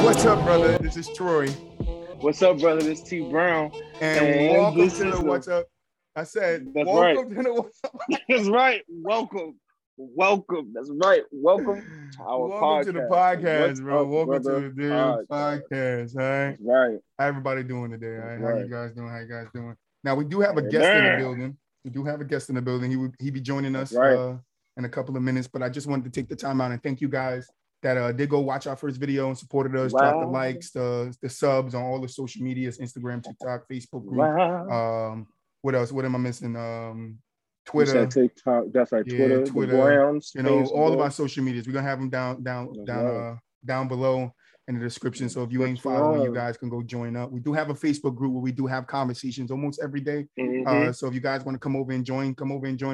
What's up, brother? This is Troy. What's up, brother? This is T. Brown. And welcome to the What's Up. I said, that's welcome to the What's Up. That's right. Welcome. That's right. Welcome to our welcome podcast. Welcome to the podcast, what's bro. Up, welcome brother? To the podcast. All right. That's right. How everybody doing today? All right. How you guys doing? Now, we do have a guest in the building. He'll be joining us in a couple of minutes, but I just wanted to take the time out and thank you guys that did go watch our first video and supported us, dropped the likes, the subs on all the social medias, Instagram, TikTok, Facebook group. What else? What am I missing? Twitter, TikTok, that's right. Twitter, Grams, you know, Facebook. All of our social medias. We're gonna have them down below in the description. So if you ain't following, you guys can go join up. We do have a Facebook group where we do have conversations almost every day. So if you guys want to come over and join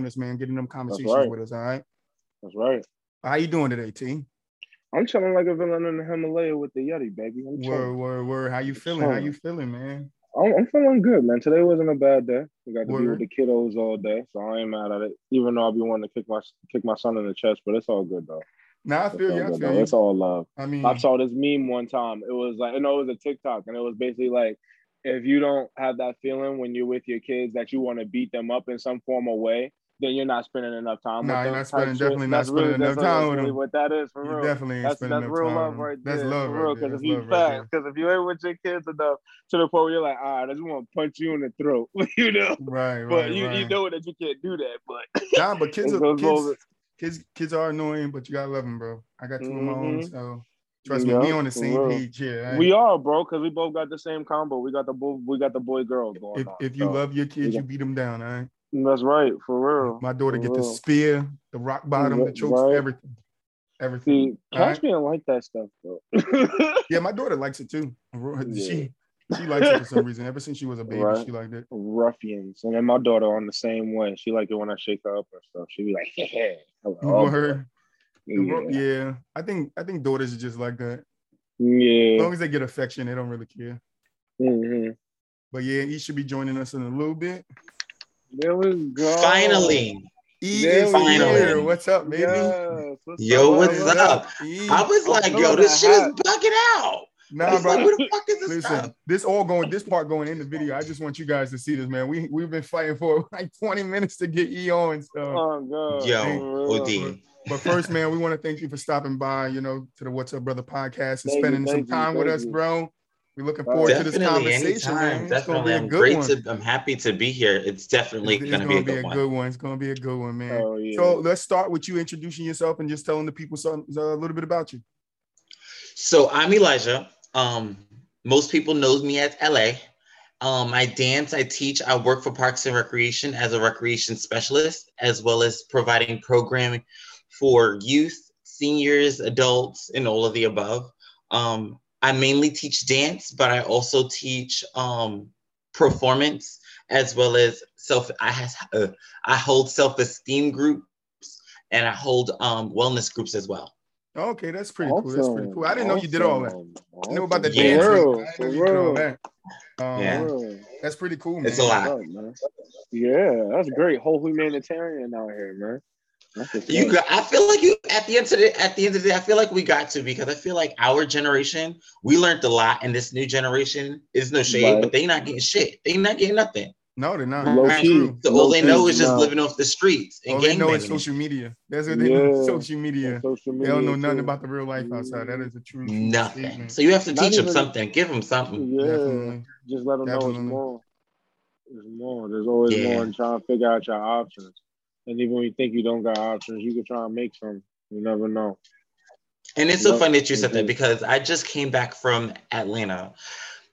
us, man, getting them conversations with us. All right. That's right. How you doing today, T? I'm chilling like a villain in the Himalaya with the Yeti, baby. Word. How you feeling, man? I'm feeling good, man. Today wasn't a bad day. We got to be with the kiddos all day, so I ain't mad at it. Even though I be wanting to kick my son in the chest, but it's all good though. Nah, I feel you. It's all love. I mean, I saw this meme one time. It was like, it was a TikTok, and it was basically like, if you don't have that feeling when you're with your kids that you want to beat them up in some form or way, then you're not spending enough time. Nah, you're not spending enough time with them. What that is for real. That's real love right there. Because if you fat, because if you ain't with your kids enough to the point where you're like, all right, I just want to punch you in the throat, you know? Right. But you know that you can't do that. But nah, but kids are annoying, but you gotta love them, bro. I got two of my own, so trust me, we on the same page here. Right? We are, bro, because we both got the same combo. We got the boy girl going. If you love your kids, you beat them down, all right? That's right, for real. My daughter the spear, the rock bottom, the chokes, everything. See, Cash didn't like that stuff, though. Yeah, my daughter likes it too. She likes it for some reason. Ever since she was a baby, she liked it. Ruffians, and then my daughter on the same way. She liked it when I shake her up and stuff. She be like, hey. I think daughters are just like that. Yeah. As long as they get affection, they don't really care. Mm-hmm. But yeah, he should be joining us in a little bit. There we go. Finally. Here. What's up, baby? Yes. What's up? I was like, this shit is bugging out. Nah, bro. Like, where the fuck is this stuff? This part going in the video. I just want you guys to see this, man. We've been fighting for like 20 minutes to get E on and stuff. Oh god. Yo, OD. But first, man, we want to thank you for stopping by, to the What's Up Brother podcast and spending some time with us, bro. We're looking forward to this conversation. Man. I'm happy to be here. It's definitely going to be a good one. It's going to be a good one, man. Oh, yeah. So let's start with you introducing yourself and just telling the people a little bit about you. So I'm Elijah. Most people know me as LA. I dance, I teach, I work for Parks and Recreation as a recreation specialist, as well as providing programming for youth, seniors, adults, and all of the above. I mainly teach dance, but I also teach performance as well as I hold self-esteem groups and I hold wellness groups as well. Okay, that's pretty cool. I didn't know you did all that. I knew about the dance. That's pretty cool, man. It's a lot. Yeah, that's great. Whole humanitarian out here, man. I feel like we got to, because I feel like our generation, we learned a lot, and this new generation is no shade, but they not getting shit. They not getting nothing. No, they're not. All they know is just living off the streets. And all they know is social media. That's what they do. Social media. They don't know nothing about the real life outside. That is a true nothing. Statement. So you have to teach them something. Give them something. Yeah. Definitely. Just let them know it's more. There's always more, and trying to figure out your options. And even when you think you don't got options, you can try and make some. You never know. And it's so funny that you said that, because I just came back from Atlanta.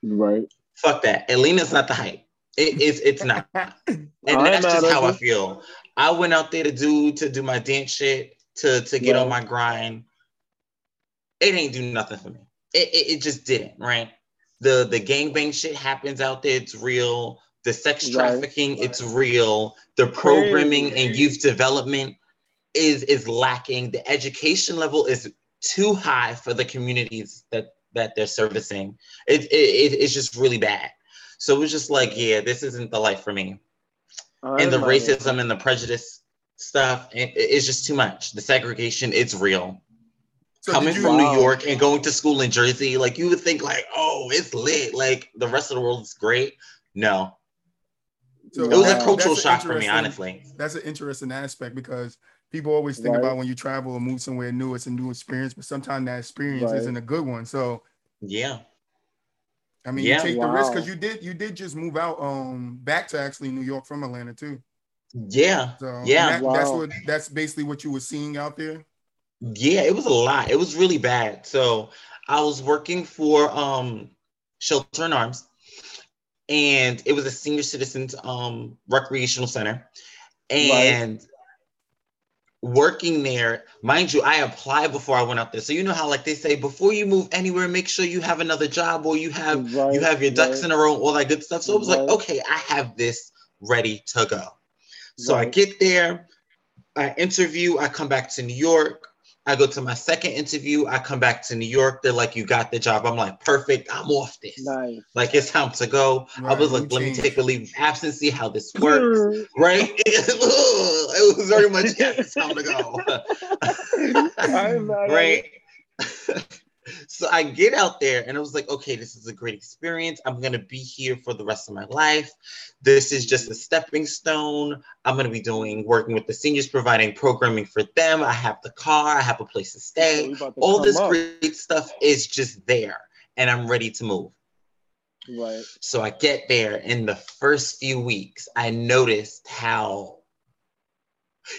Right. Fuck that. Atlanta's not the hype. It's not. And that's just how I feel. I went out there to do my dance shit, to get on my grind. It ain't do nothing for me. It just didn't, right? The gangbang shit happens out there. It's real. The sex trafficking, it's real. The programming and youth development is lacking. The education level is too high for the communities that they're servicing. It's just really bad. So it was just like, yeah, this isn't the life for me. And the racism and the prejudice stuff, it's just too much. The segregation, it's real. So coming from New York and going to school in Jersey, like, you would think, like, oh, it's lit. Like, the rest of the world is great. No. So, it was a cultural shock for me, honestly. That's an interesting aspect, because people always think about when you travel or move somewhere new, it's a new experience, but sometimes that experience isn't a good one. So yeah, I mean, you take the risk, because you did just move out back to actually New York from Atlanta too. Yeah, so that's basically what you were seeing out there. Yeah, it was a lot. It was really bad. So I was working for Shelter in Arms, and it was a senior citizens recreational center, and working there, mind you, I applied before I went out there. So you know how, like, they say, before you move anywhere, make sure you have another job, or you have your ducks in a row, all that good stuff. So it was like, okay, I have this ready to go. So I get there, I interview, I come back to New York, I go to my second interview, I come back to New York, they're like, you got the job. I'm like, perfect, I'm off this. Like, it's time to go. I was like, let me take a leave of absence, see how this works, right? It was very much, yeah, it's time to go. Right? So I get out there, and I was like, okay, this is a great experience. I'm going to be here for the rest of my life. This is just a stepping stone. I'm going to be working with the seniors, providing programming for them. I have the car. I have a place to stay. All this great stuff is just there, and I'm ready to move. Right. So I get there. In the first few weeks, I noticed how...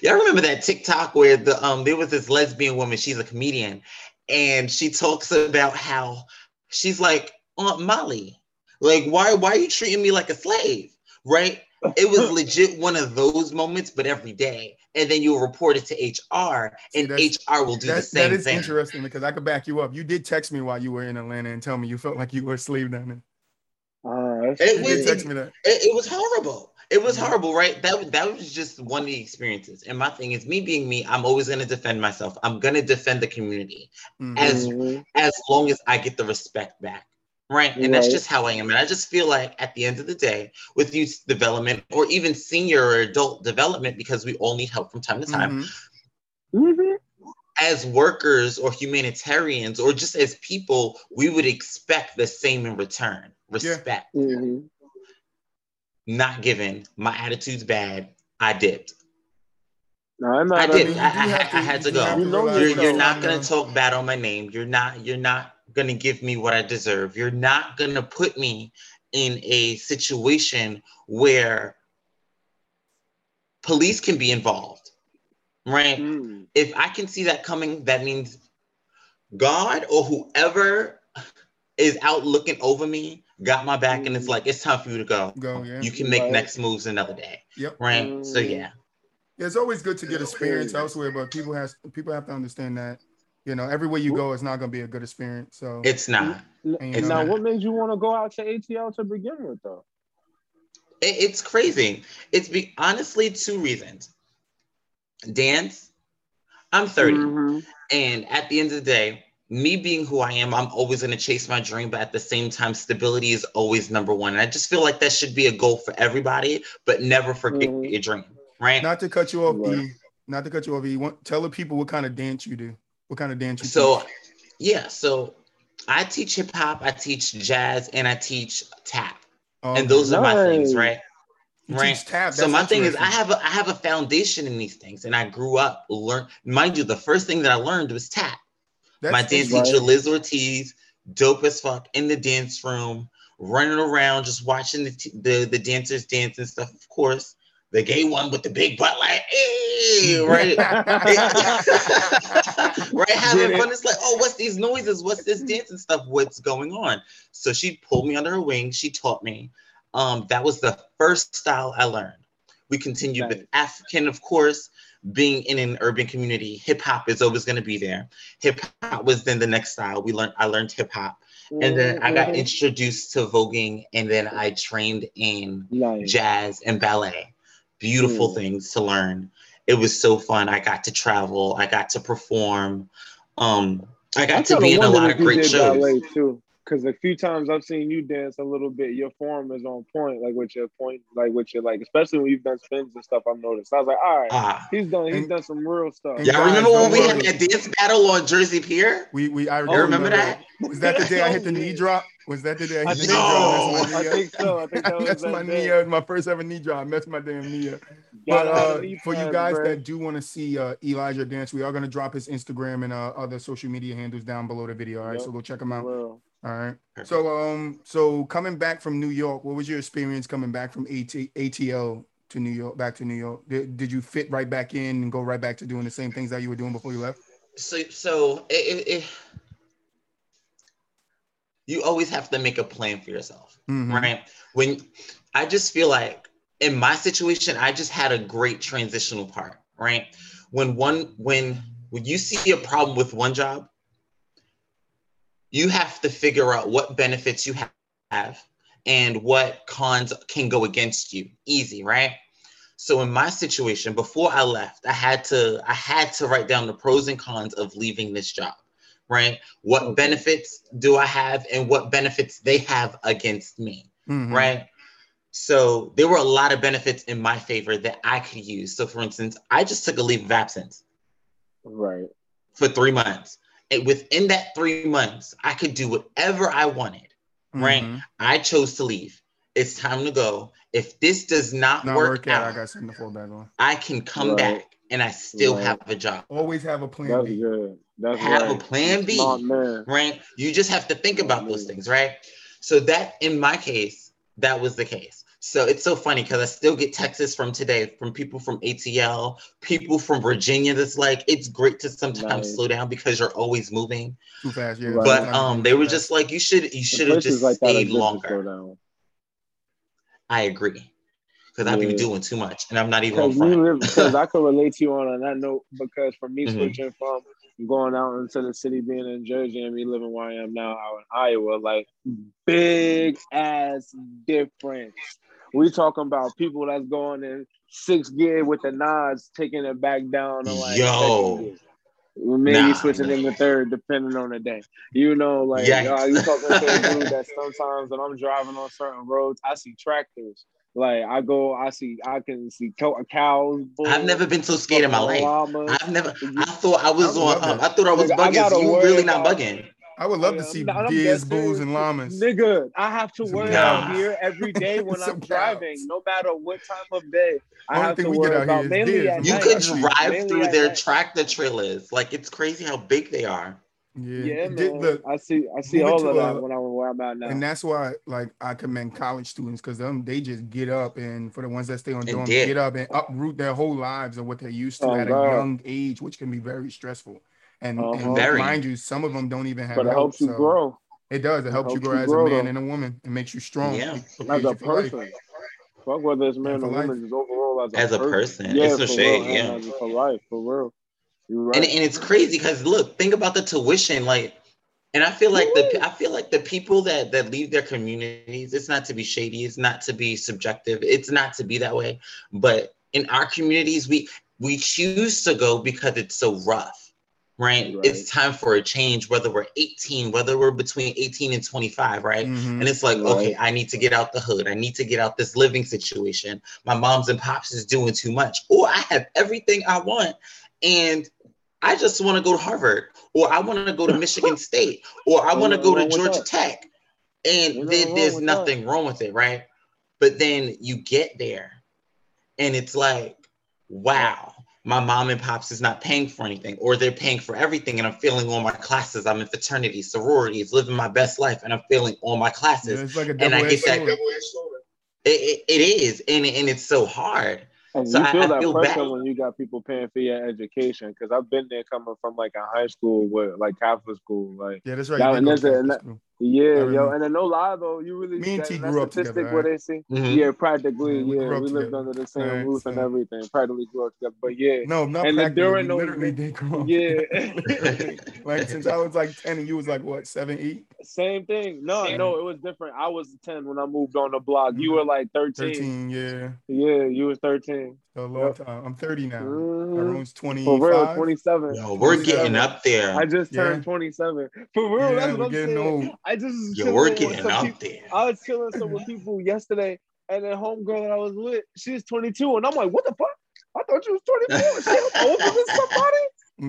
Y'all remember that TikTok where there was this lesbian woman, she's a comedian, and she talks about how she's like, Aunt Molly, like, why are you treating me like a slave, right? It was legit one of those moments, but every day. And then you report it to HR, and HR will do the same thing. That is interesting, because I could back you up. You did text me while you were in Atlanta and tell me you felt like you were a slave down there. It was horrible. It was horrible, right? That was just one of the experiences. And my thing is, me being me, I'm always going to defend myself. I'm going to defend the community as long as I get the respect back, right? And that's just how I am. And I just feel like at the end of the day, with youth development, or even senior or adult development, because we all need help from time to time, as workers or humanitarians or just as people, we would expect the same in return. Respect. Yeah. Not given. My attitude's bad. I dipped. I had to go. You're not going to talk bad on my name. You're not going to give me what I deserve. You're not going to put me in a situation where police can be involved, right? If I can see that coming, that means God or whoever is out looking over me got my back, and it's like, it's time for you to go. You can make next moves another day. Yep. Right. So it's always good to get experience elsewhere, but people have to understand that, you know, everywhere you go, it's not going to be a good experience. So it's not. And now, what made you want to go out to ATL to begin with, though? It's crazy. It's honestly 2 reasons. Dance. I'm 30, and at the end of the day, me being who I am, I'm always going to chase my dream, but at the same time, stability is always #1. And I just feel like that should be a goal for everybody, but never forget your dream, right? Not to cut you off, tell the people what kind of dance you do. What kind of dance you do? So I teach hip hop, I teach jazz, and I teach tap. And those are my things, right? So my thing is, I have a foundation in these things, and I grew up learn. Mind you, the first thing that I learned was tap. My dance teacher, Liz Ortiz, dope as fuck, in the dance room, running around, just watching the dancers dance and stuff. Of course, the gay one with the big butt, like, hey, right? Right, having fun. It's like, oh, what's these noises? What's this dance and stuff? What's going on? So she pulled me under her wing. She taught me. That was the first style I learned. We continued with African, of course. Being in an urban community, hip hop is always going to be there. Hip hop was then the next style. I learned hip hop, and then I got introduced to voguing, and then I trained in jazz and ballet. Beautiful things to learn. It was so fun. I got to travel. I got to perform. I got to be in a lot of great shows. because a few times I've seen you dance a little bit, your form is on point, like with your point, like with your, like, especially when you've done spins and stuff, I've noticed. I was like, all right, he's done some real stuff. Y'all remember when we had that dance battle on Jersey Pier? I remember that. Was that the day I hit the knee drop? I think so. I think that was knee up. My first ever knee drop. I messed my damn knee up. But for you guys that do want to see Elijah dance, we are going to drop his Instagram and other social media handles down below the video. All right, so go check him out. All right. So so coming back from New York, what was your experience coming back from ATL to New York, back to New York? Did you fit right back in and go right back to doing the same things that you were doing before you left? So you always have to make a plan for yourself, right? When I just feel like in my situation, I just had a great transitional part, right? When you see a problem with one job, you have to figure out what benefits you have and what cons can go against you. Easy, right? So in my situation, before I left, I had to write down the pros and cons of leaving this job. Right? What benefits do I have and what benefits they have against me? Right? So there were a lot of benefits in my favor that I could use. So for instance, I just took a leave of absence. Right. For 3 months. And within that 3 months, I could do whatever I wanted. Right? I chose to leave. It's time to go. If this does not work out, I got something to fall back on. I can come back. And I still have a job. Always have a plan B. Good. Have a plan B, right? You just have to think about those things, right? So that, in my case, that was the case. So it's so funny because I still get texts from today from people from ATL, people from Virginia that's like, it's great to sometimes slow down because you're always moving. Too fast, yeah. But they were just like, you should have just stayed longer. I agree. Because I've been doing too much, and I'm not even on front. Because I can relate to you on that note, because for me, switching from going out into the city, being in Jersey, and me living where I am now out in Iowa, like, big-ass difference. We talking about people that's going in 6th gear with the nods, taking it back down to, like, 2nd gear. Maybe switching in the 3rd, depending on the day. You know, like, you talking to a dude that sometimes when I'm driving on certain roads, I see tractors. Like, I can see cows. Bulls, I've never been so scared in my life. Llamas. I thought I was bugging. You really not bugging. I would love to see deers, bulls, and llamas. Nigga, I have to worry out here every day when I'm driving, no matter what time of day. I have to worry about mainly at night. You could drive through their tractor trailers. Like, it's crazy how big they are. Yeah, man. Look, I see all of that when I where I'm at now, and that's why, like, I commend college students because them they just get up, and for the ones that stay on dorm, get up and uproot their whole lives of what they're used to a young age, which can be very stressful. And mind you, some of them don't even have. But it helps you grow. It does. It helps you grow as a man and a woman. It makes you strong. Yeah, as a person. Fuck whether it's man or woman, just overall as a person. It's a shame. Yeah, for life, for real. Right. And it's crazy because look, think about the tuition, like, and I feel like the people that leave their communities, it's not to be shady, it's not to be subjective, it's not to be that way. But in our communities, we choose to go because it's so rough, right? It's time for a change, whether we're 18, whether we're between 18 and 25, right? And it's like, okay, I need to get out the hood. I need to get out this living situation. My moms and pops is doing too much. Or I have everything I want. And I just want to go to Harvard, or I want to go to Michigan State, or I want to go to Georgia Tech. And there's nothing wrong with it, right? But then you get there, and it's like, wow, my mom and pops is not paying for anything, or they're paying for everything, and I'm failing all my classes. I'm in fraternity, sororities, living my best life, and I'm failing all my classes. Yeah, it's like a double-edged and I get that sword. It is, and it's so hard. And so you feel that pressure when you got people paying for your education, because I've been there coming from like a high school with like Catholic school, like that's right. And I know though you really me and T grew up together. Right? Where they see, practically, we lived under the same roof and everything, practically grew up together. But literally did grow up. Yeah, like since I was like 10 and you was like what 7, 8? Same thing. No, it was different. I was 10 when I moved on the block. You were like 13. Yeah, you was 13. A long time. I'm 30 now. Everyone's 25. For real, 27. Yo, we're getting up there. I just turned 27. For real, that's what I'm saying. Old. I just you're working out people. There. I was chilling with people yesterday, and then homegirl that I was with, she's 22, and I'm like, what the fuck? I thought you was 24. She was older than somebody.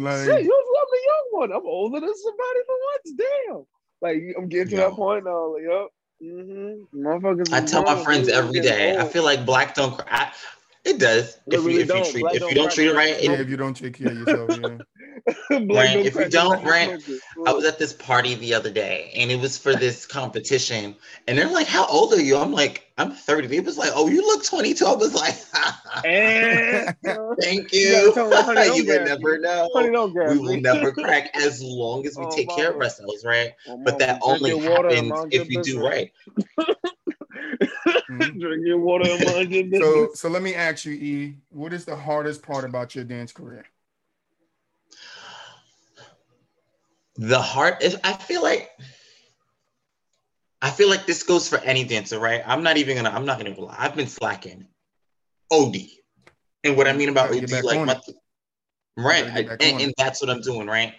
Like, shit, you was loving the young one. I'm older than somebody for once. Damn. Like, I'm getting to that point now. Like, yup. Motherfuckers. I tell my friends every day. Old. I feel like black don't cry. It does. If you don't treat it right. If you don't take care of yourself, Brand, if you don't, Brand, I was at this party the other day, and it was for this competition, and they're like, how old are you? I'm like, I'm 30. They was like, oh, you look 22. I was like, thank you. You would never know. We will never crack as long as we take care of ourselves, right? But that only happens if you do right. Drink your water and mind your business. So let me ask you, E, what is the hardest part about your dance career? The heart is, I feel like this goes for any dancer, right? I'm not even gonna lie. I've been slacking OD. And what I mean about OD, like and that's what I'm doing, right?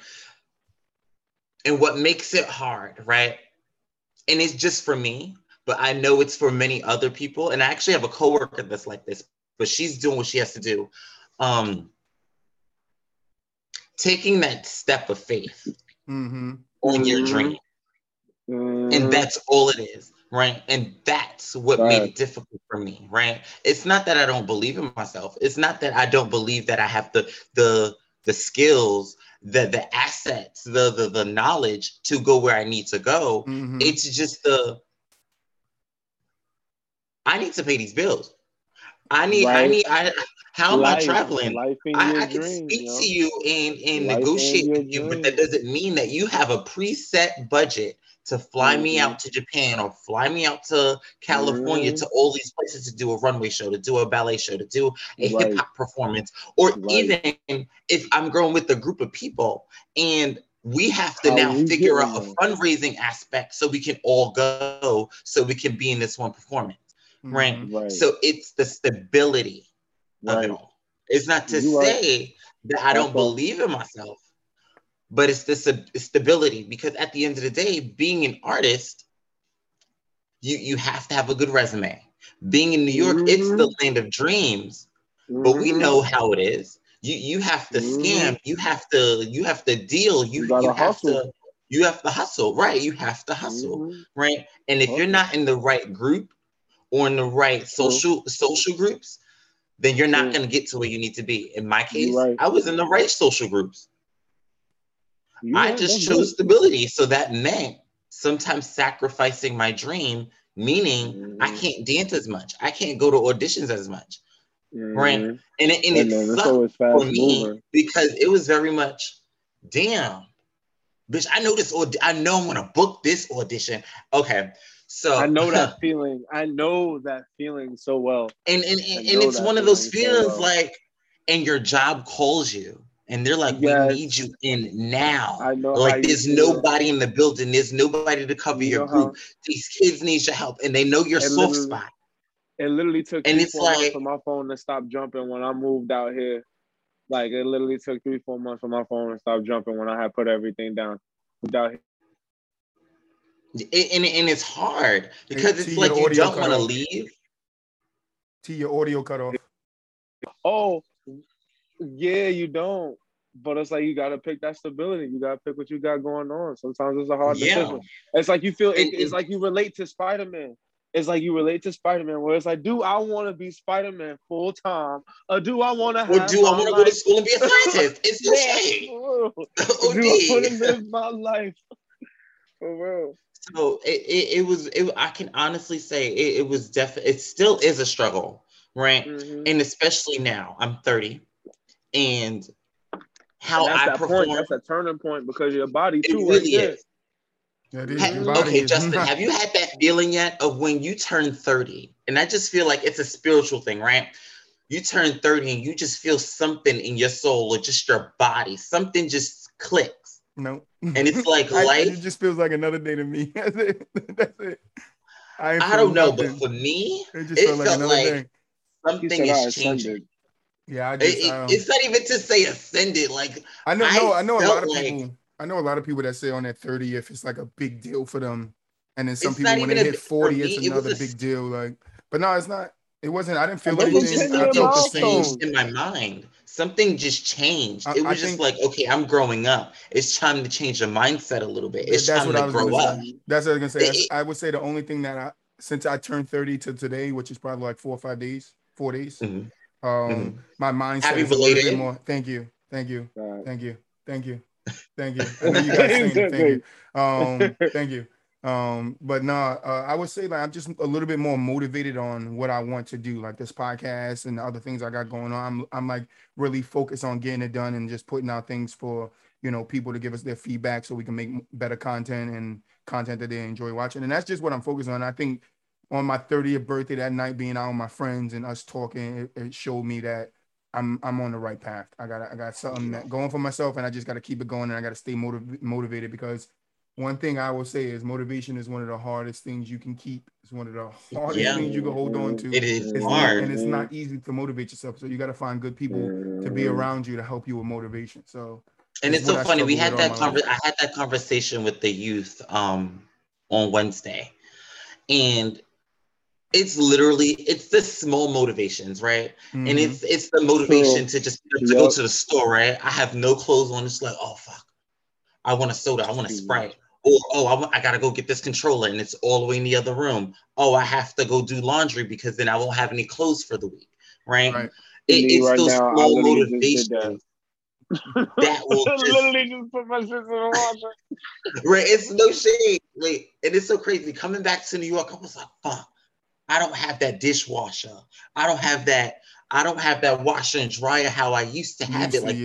And what makes it hard, right? And it's just for me, but I know it's for many other people. And I actually have a coworker that's like this, but she's doing what she has to do. Taking that step of faith on your dream. And that's all it is, right? And that's what made it difficult for me, right? It's not that I don't believe in myself. It's not that I don't believe that I have the skills, the assets, the knowledge to go where I need to go. It's just I need to pay these bills. How am I traveling? I can speak to you and negotiate with you, but that doesn't mean that you have a preset budget to fly me out to Japan or fly me out to California to all these places to do a runway show, to do a ballet show, to do a hip hop performance, or even if I'm growing with a group of people and we have to now figure out a fundraising aspect so we can all go, so we can be in this one performance. Right. So it's the stability of it all. It's not to say that I don't believe in myself, but it's the stability, because at the end of the day, being an artist, you have to have a good resume. Being in New York, it's the land of dreams, but we know how it is. You have to scam, you have to deal, you have to hustle, right? And if you're not in the right group, or in the right social groups, then you're not going to get to where you need to be. In my case, I was in the right social groups. I just chose stability. So that meant sometimes sacrificing my dream, meaning I can't dance as much. I can't go to auditions as much. Right? And it sucked for me because it was very much, damn, bitch, I know this. I know I'm going to book this audition. Okay. So I know that feeling. I know that feeling so well. And it's one of those feelings like, and your job calls you and they're like, we need you in now. I know, like there's nobody in the building. There's nobody to cover your group. These kids need your help and they know your soft spot. It literally took 3-4 months for my phone to stop jumping when I moved out here. Like it literally took 3-4 months for my phone to stop jumping when I had put everything down. And it's hard because it's like you don't want to leave. T, your audio cut off. Oh, yeah, you don't. But it's like you got to pick that stability. You got to pick what you got going on. Sometimes it's a hard decision. It's like you feel, it's like you relate to Spider-Man. It's like you relate to Spider-Man, where it's like, do I want to be Spider-Man full time? Or do I want to have... Or do I want to go to school and be a scientist? It's the shame. Do I want to live my life? For real. So it was, I can honestly say it was definitely, it still is a struggle, right? And especially now, I'm 30 and how I perform. That's a turning point because your body too. It really is. That is your body. Okay, Justin, have you had that feeling yet of when you turn 30? And I just feel like it's a spiritual thing, right? You turn 30 and you just feel something in your soul or just your body. Something just clicks. No. And it's like life. It just feels like another day to me. That's it. I don't know, but for me, it felt like something is changing. Yeah, it's not even to say ascended. Like I know a lot of people. I know a lot of people that say on their 30th, it's like a big deal for them. And then some it's people when they hit 40, it's another big deal. Like, but no, it's not. It wasn't. I didn't feel anything. It was just something changed in my mind. Something just changed. It was just like, okay, I'm growing up. It's time to change the mindset a little bit. It's time to grow up. That's what I was gonna say. I would say the only thing that since I turned 30 to today, which is probably like 4 or 5 days, mm-hmm. My mindset is a little bit more. Thank you. I know you guys saying it. Thank you. But no, I would say like I'm just a little bit more motivated on what I want to do, like this podcast and the other things I got going on. I'm like really focused on getting it done and just putting out things for, you know, people to give us their feedback so we can make better content and content that they enjoy watching. And that's just what I'm focused on. I think on my 30th birthday that night, being out with my friends and us talking, it showed me that I'm on the right path. I got something that going for myself, and I just got to keep it going, and I got to stay motivated because. One thing I will say is motivation is one of the hardest things you can keep. It's one of the hardest things you can hold on to. It is hard. And it's not easy to motivate yourself. So you got to find good people to be around you to help you with motivation. So, and it's so funny. We had I had that conversation with the youth on Wednesday. And it's literally, it's the small motivations, right? Mm-hmm. And it's the motivation to just to go to the store, right? I have no clothes on. It's like, oh, fuck. I want a soda. I want a Sprite. Or, I gotta go get this controller and it's all the way in the other room. Oh, I have to go do laundry because then I won't have any clothes for the week, right? It's right those now, small motivations that will just... literally just put my sister in the water. Right, it's no shade. Like, and it's so crazy. Coming back to New York, I was like, fuck, I don't have that dishwasher. I don't have that washer and dryer how I used to have it. Like,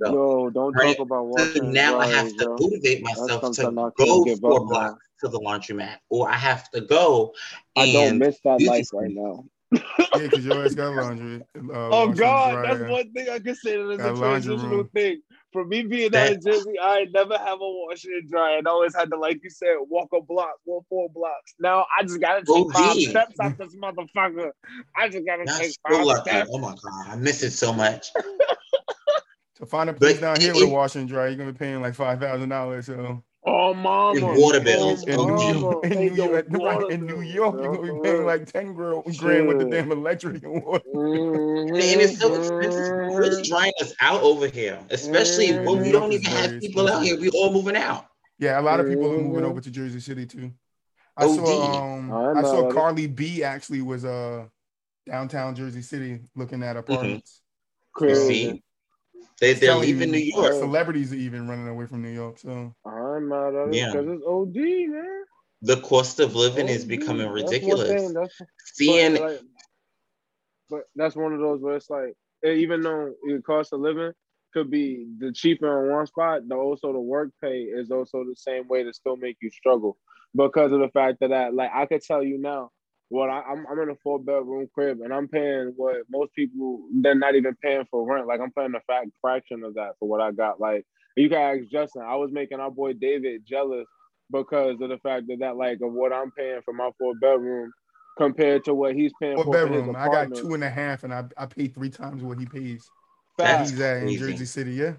don't talk about washer. So now I have to motivate myself to go 4 blocks to the laundromat, or I have to go. And I don't miss that life right now. Yeah, because you always got laundry. Oh God, that's one thing I consider as a transitional thing. For me being out in Jersey, I never have a washer and dryer. I always had to, like you said, walk a block, walk 4 blocks. Now I just gotta take 5 steps out this motherfucker. I just gotta take 5 steps. Oh my God, I miss it so much. To find a place down here with a washer and dryer, you're gonna be paying like $5,000. So. Oh, mama. And water bills. In New York, you're going to be paying like $10,000 with the damn electric and water. Mm-hmm. And it's so expensive. It's really drying us out over here, especially when we don't even have people out here. We all moving out. Yeah, a lot of people are moving over to Jersey City, too. I saw Carly B actually was downtown Jersey City looking at apartments. Mm-hmm. Crazy. They're leaving New York. Celebrities are even running away from New York. So I'm out of it because it's OD, man. The cost of living is becoming ridiculous. But that's one of those where it's like, even though the cost of living could be the cheaper in one spot, the work pay is also the same way to still make you struggle because of the fact that, like, I could tell you now. Well, I'm in a 4-bedroom crib, and I'm paying what most people, they're not even paying for rent. Like, I'm paying a fraction of that for what I got. Like, you can ask Justin. I was making our boy David jealous because of the fact that, like, of what I'm paying for my 4-bedroom compared to what he's paying for his apartment. I got 2.5, and I pay 3 times what he pays. He's at in Jersey City, yeah.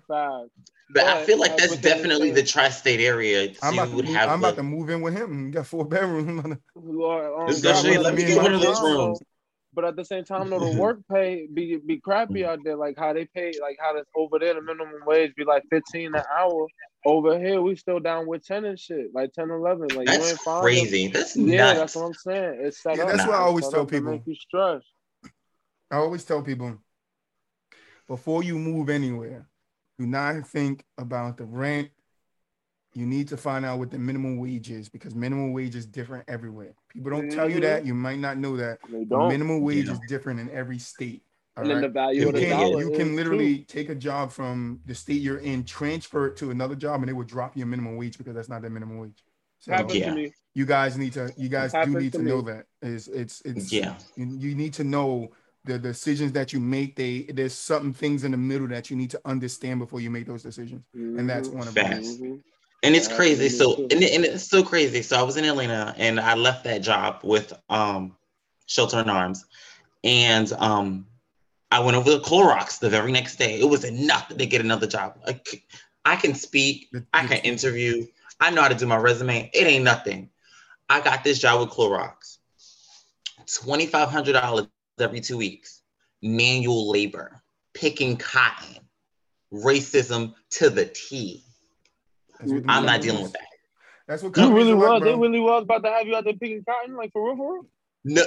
But I feel like that's definitely the tri-state area. I'm about to move in with him. We got 4 bedrooms. Let me get one of those rooms. But at the same time, though, the work pay be crappy out there. Like how they pay, like how this over there, the minimum wage be like $15 an hour. Over here, we still down with 10 and shit, like 10, 11. Like that's crazy. That's nuts. That's what I'm saying. It's set up. That's what I always tell people. Before you move anywhere, do not think about the rent. You need to find out what the minimum wage is because minimum wage is different everywhere. People don't tell you that. You might not know that. Minimum wage is different in every state. And then the value of the dollar. You can literally take a job from the state you're in, transfer it to another job, and they will drop your minimum wage because that's not their minimum wage. So you guys need to know that. You need to know the decisions that you make, there's some things in the middle that you need to understand before you make those decisions. Mm-hmm. And that's one of them. And it's crazy. So it's so crazy. So I was in Atlanta and I left that job with Shelter in Arms. And I went over to Clorox the very next day. It was enough to get another job. Like, I can speak. I can interview. I know how to do my resume. It ain't nothing. I got this job with Clorox. $2,500 every 2 weeks. Manual labor. Picking cotton. Racism to the T. I'm not dealing with that. That's what you really was. They really was about to have you out there picking cotton, like for real, for real? No,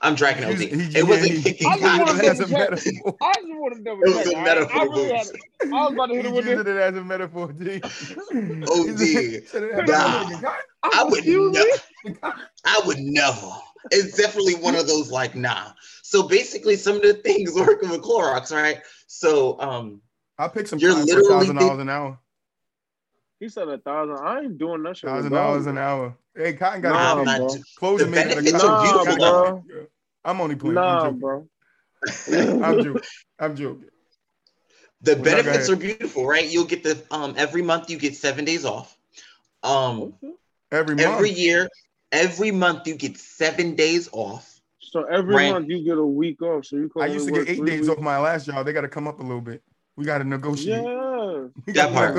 I'm dragging OD. It wasn't kicking cotton. As a metaphor. I just want to double check. It was a metaphor. I was about to hit it with it as a metaphor, G. OD. Nah. I would never. It's definitely one of those like, nah. So basically some of the things working with Clorox, right? So I'll pick some $1,000 an hour. He said $1,000. I ain't doing that shit. $1,000 an hour. Hey, Cotton got closing minutes. I'm only playing. Nah, bro. I'm joking. The benefits are beautiful, right? You'll get the every month you get 7 days off. Every month you get 7 days off. So every month you get a week off. So you. I used to get 8 days off my last job. They got to come up a little bit. We got to negotiate. Yeah. That part.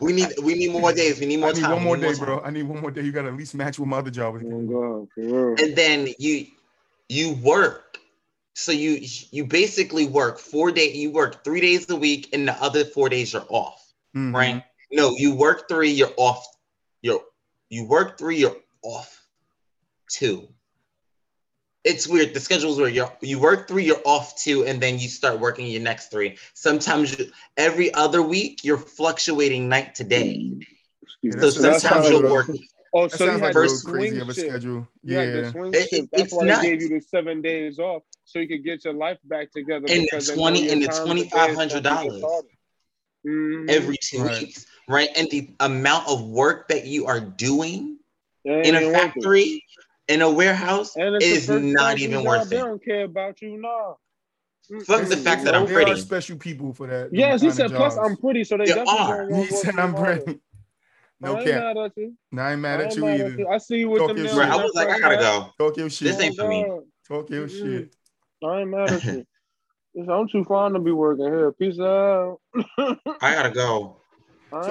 we need more days. We need more time. I need one more day, bro. I need one more day. You got to at least match with my other job. Oh, God. And then you work. So you basically work 4 days. You work 3 days a week, and the other 4 days you're off, mm-hmm. right? No, you work three, you're off. You work three, you're off two. It's weird. The schedule's where you work three, you're off two, and then you start working your next three. Sometimes every other week, you're fluctuating night to day. Yeah, so sometimes you'll work. Oh, so you had first crazy of a schedule. Yeah, the swing shift. That's why they gave you the 7 days off so you could get your life back together. And the $2,500 every 2 weeks, right? And the amount of work that you are doing in a factory. In a warehouse is not even worth it. They don't care about you now. Fuck the fact that I'm pretty. There are special people for that. Yes, he said. Plus, I'm pretty, so they definitely. He said, "I'm pretty." No cap. No, I ain't mad at you either. I see you with them. I was like, I gotta go. Talk your shit. This ain't for me. Talk your shit. I ain't mad at you. I'm too fond to be working here. Peace out. I gotta go. They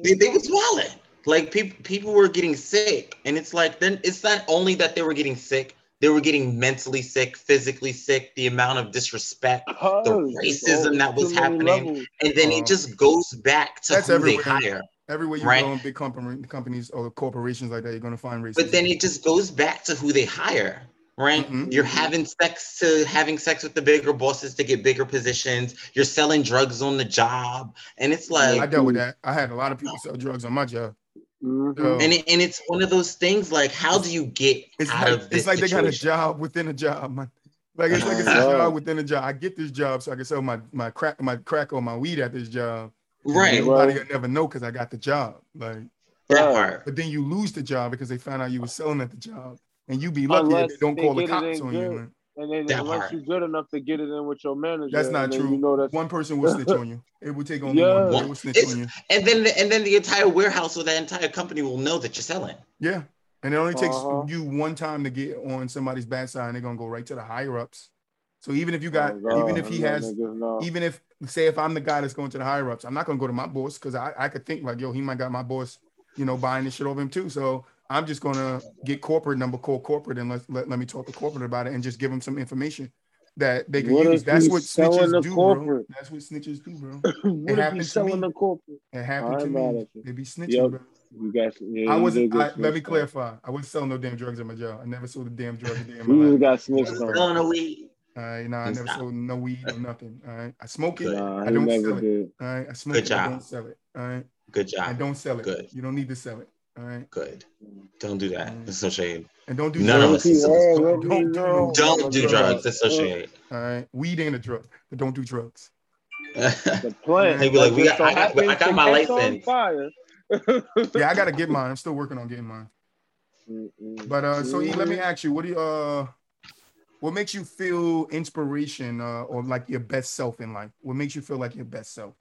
was wilding. Like people were getting sick, and it's like then it's not only that they were getting sick, they were getting mentally sick, physically sick. The amount of disrespect, the racism that was happening, and then it just goes back to who they hire. Everywhere you go in big companies or corporations like that, you're gonna find racism. But then it just goes back to who they hire, right? Mm-hmm. You're having sex with the bigger bosses to get bigger positions. You're selling drugs on the job, and it's like I dealt with that. I had a lot of people sell drugs on my job. Mm-hmm. And it's one of those things like, how do you get out of this? It's like situation? They got a job within a job, man. It's a job within a job. I get this job so I can sell my crack or my weed at this job. Right. Nobody will never know because I got the job. But then you lose the job because they found out you were selling at the job, and you be lucky if they don't call the cops on you. Man. And then unless you're good enough to get it in with your manager, that's not true. You know one person will snitch on you. It will take only one. It will snitch on you. And then the entire warehouse or the entire company will know that you're selling. Yeah, and it only takes you one time to get on somebody's bad side, and they're gonna go right to the higher ups. So even if you got, if I'm the guy that's going to the higher ups, I'm not gonna go to my boss because I could think like, yo, he might got my boss, buying this shit off him too. So. I'm just going to get corporate and let me talk to corporate about it and just give them some information that they can use. That's what snitches do, bro. That's what snitches do, bro. It happened to me. It happened to me. They be snitching, bro. Let me clarify. I wasn't selling no damn drugs at my job. I never sold a damn drug a day in my life. You got snitched on. Selling no weed. All right, I never sold no weed or nothing. All right, I smoke it. I don't sell it. All right, I smoke it. I don't sell it. All right. Good job. I don't sell it. Good. You don't need to sell it. All right. Good. Don't do that. It's so shade. And don't do drugs. Don't do drugs. It's so shade. All right. Weed ain't a drug, but don't do drugs. The plan. They be like, I got my license. Yeah, I gotta get mine. I'm still working on getting mine. But so E, let me ask you, what makes you feel inspiration or like your best self in life? What makes you feel like your best self?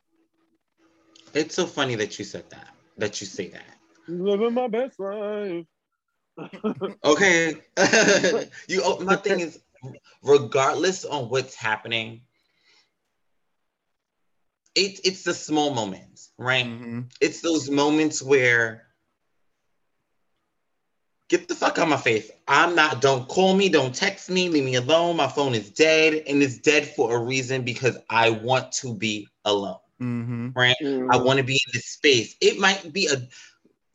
It's so funny that you said that. That you say that. Living my best life. Okay. My thing is, regardless on what's happening, it's the small moments, right? Mm-hmm. It's those moments where get the fuck out of my face. I'm not, don't call me, don't text me, leave me alone. My phone is dead, and it's dead for a reason because I want to be alone, mm-hmm. right? Mm-hmm. I want to be in this space. It might be a,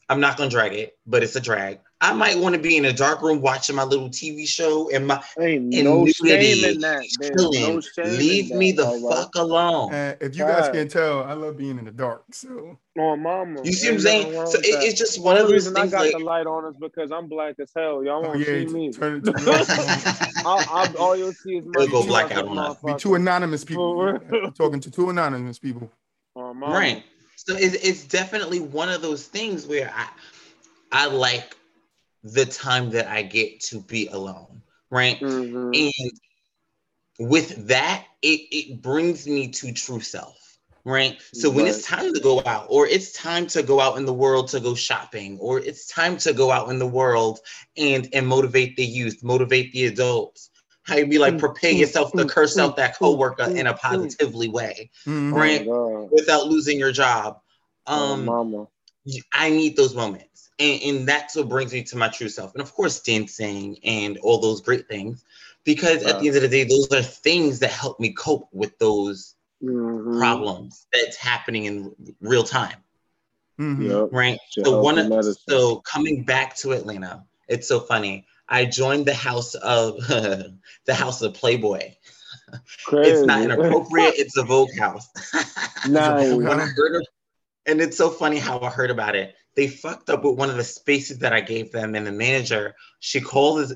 I'm not going to drag it, but it's a drag. I might want to be in a dark room watching my little TV show and my Leave me the fuck alone. If you guys can't tell, I love being in the dark. So you see what I'm saying? So it's just one of those things. I got the light on us because I'm black as hell. Y'all won't see me. All you'll see is my go black out on us. Be two anonymous people. Talking to two anonymous people. Right. So it's definitely one of those things where I like the time that I get to be alone, right? Mm-hmm. And with that, it brings me to true self, right? So when it's time to go out, or it's time to go out in the world to go shopping, or it's time to go out in the world and motivate the youth, motivate the adults, how you be like, prepare yourself to curse out that coworker in a positively way, mm-hmm. right? Oh, without losing your job. I need those moments. And that's what brings me to my true self. And of course, dancing and all those great things, because at the end of the day, those are things that help me cope with those mm-hmm. problems that's happening in real time. Mm-hmm. Yep. Right. So so coming back to Atlanta, it's so funny. I joined the House of Playboy. Crazy. It's not inappropriate. It's a Vogue house. Nice. And it's so funny how I heard about it. They fucked up with one of the spaces that I gave them, and the manager, she calls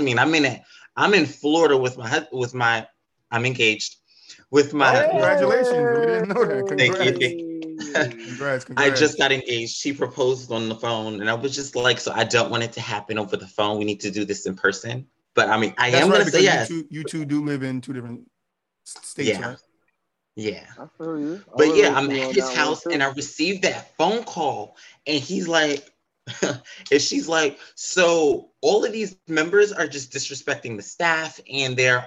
me, and I'm in Florida with I'm engaged with my congratulations. We didn't know that. Congrats. Thank you. Congrats. I just got engaged. She proposed on the phone, and I was just like, so I don't want it to happen over the phone. We need to do this in person. But I mean, am going to say yes. You two do live in two different states, right? Yeah, I feel you. But I'm at his house, and I received that phone call, and he's like, and she's like, so all of these members are just disrespecting the staff, and they're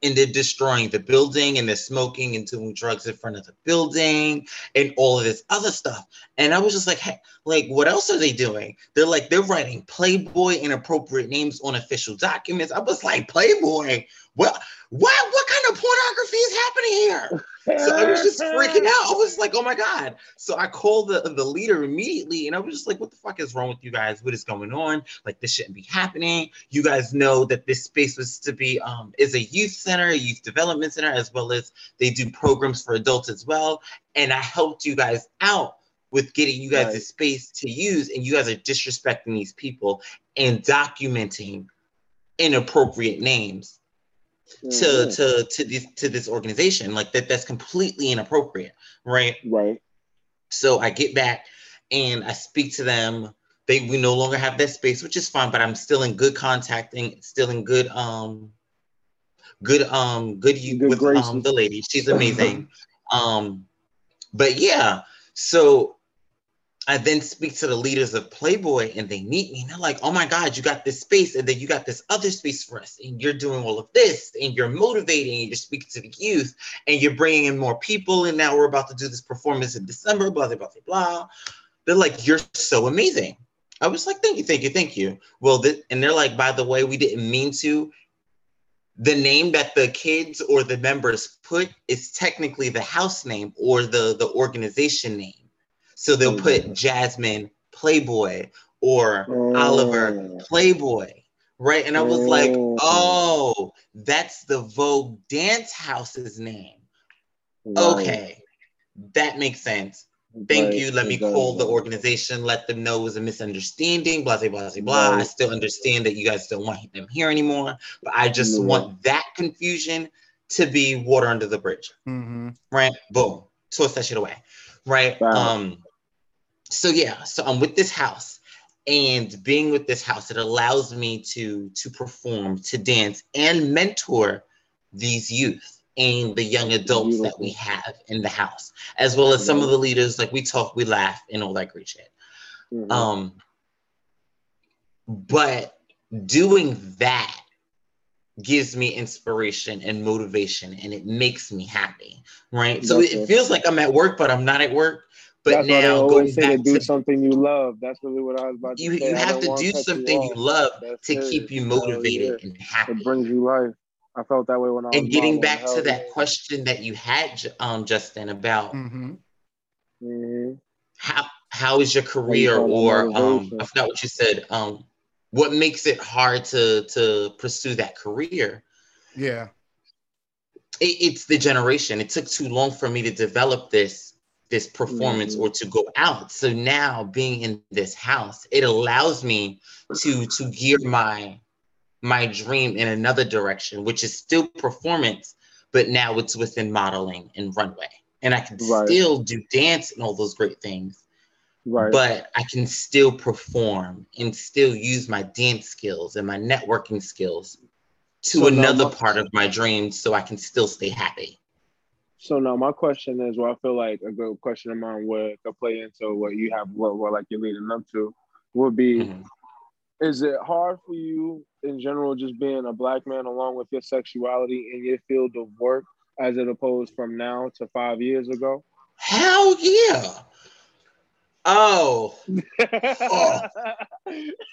destroying the building, and they're smoking and doing drugs in front of the building, and all of this other stuff. And I was just like, hey, like, what else are they doing? They're like, they're writing Playboy and inappropriate names on official documents. I was like, Playboy? What kind of pornography is happening here? So I was just freaking out. I was like, oh my God. So I called the leader immediately, and I was just like, what the fuck is wrong with you guys? What is going on? Like, this shouldn't be happening. You guys know that this space was to be, is a youth center, a youth development center, as well as they do programs for adults as well. And I helped you guys out with getting you guys a space to use, and you guys are disrespecting these people and documenting inappropriate names to this organization. Like, that's completely inappropriate, right? Right. So I get back and I speak to them. We no longer have that space, which is fine, but I'm still in good contacting, still in good with gracious. The lady. She's amazing. But yeah, so I then speak to the leaders of Playboy, and they meet me, and they're like, oh my God, you got this space, and then you got this other space for us, and you're doing all of this, and you're motivating, and you're speaking to the youth, and you're bringing in more people, and now we're about to do this performance in December, blah, blah, blah, blah. They're like, you're so amazing. I was like, thank you. Well, and they're like, by the way, we didn't mean to. The name that the kids or the members put is technically the house name or the organization name. So they'll put Jasmine Playboy or Oliver Playboy, right? And I was like, oh, that's the Vogue Dance House's name. Wow. Okay, that makes sense. Thank you. Let me call the organization, let them know it was a misunderstanding, blah, blah, blah, blah. Right. I still understand that you guys don't want them here anymore, but I just want that confusion to be water under the bridge, right? Boom, toss that shit away, right? Wow. So I'm with this house, and being with this house, it allows me to perform, to dance, and mentor these youth and the young adults that we have in the house, as well as some of the leaders. Like, we talk, we laugh, and all that great shit. Mm-hmm. But doing that gives me inspiration and motivation, and it makes me happy, right? So it feels like I'm at work, but I'm not at work. But that's now going back to do something you love. That's really what I was about to say. You have to do something you love to keep you motivated and happy. It brings you life. I felt that way when I was. And getting back to that question that you had, Justin, about how is your career, or I forgot what you said. What makes it hard to pursue that career? Yeah, it's the generation. It took too long for me to develop this performance or to go out. So now being in this house, it allows me to gear my dream in another direction, which is still performance, but now it's within modeling and runway. And I can still do dance and all those great things, but I can still perform and still use my dance skills and my networking skills to another part of my dream, so I can still stay happy. So now my question is, well, I feel like a good question of mine would play into what you have, what like you're leading up to, would be, is it hard for you in general, just being a Black man along with your sexuality in your field of work, as it opposed from now to 5 years ago? Hell yeah. Oh.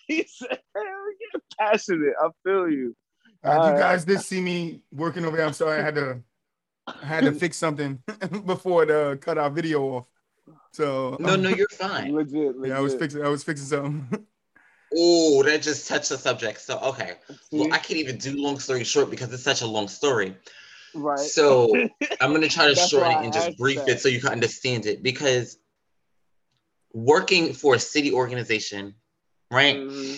He said, hell yeah, passionate. I feel you. You guys did see me working over there. I'm sorry, I had to fix something before it cut our video off. So no, you're fine. Legit. Yeah, I was fixing something. Oh, that just touched the subject. So okay, well I can't even do long story short because it's such a long story. Right. So I'm gonna try to shorten it and just brief it so you can understand it. Because working for a city organization, right? Mm-hmm.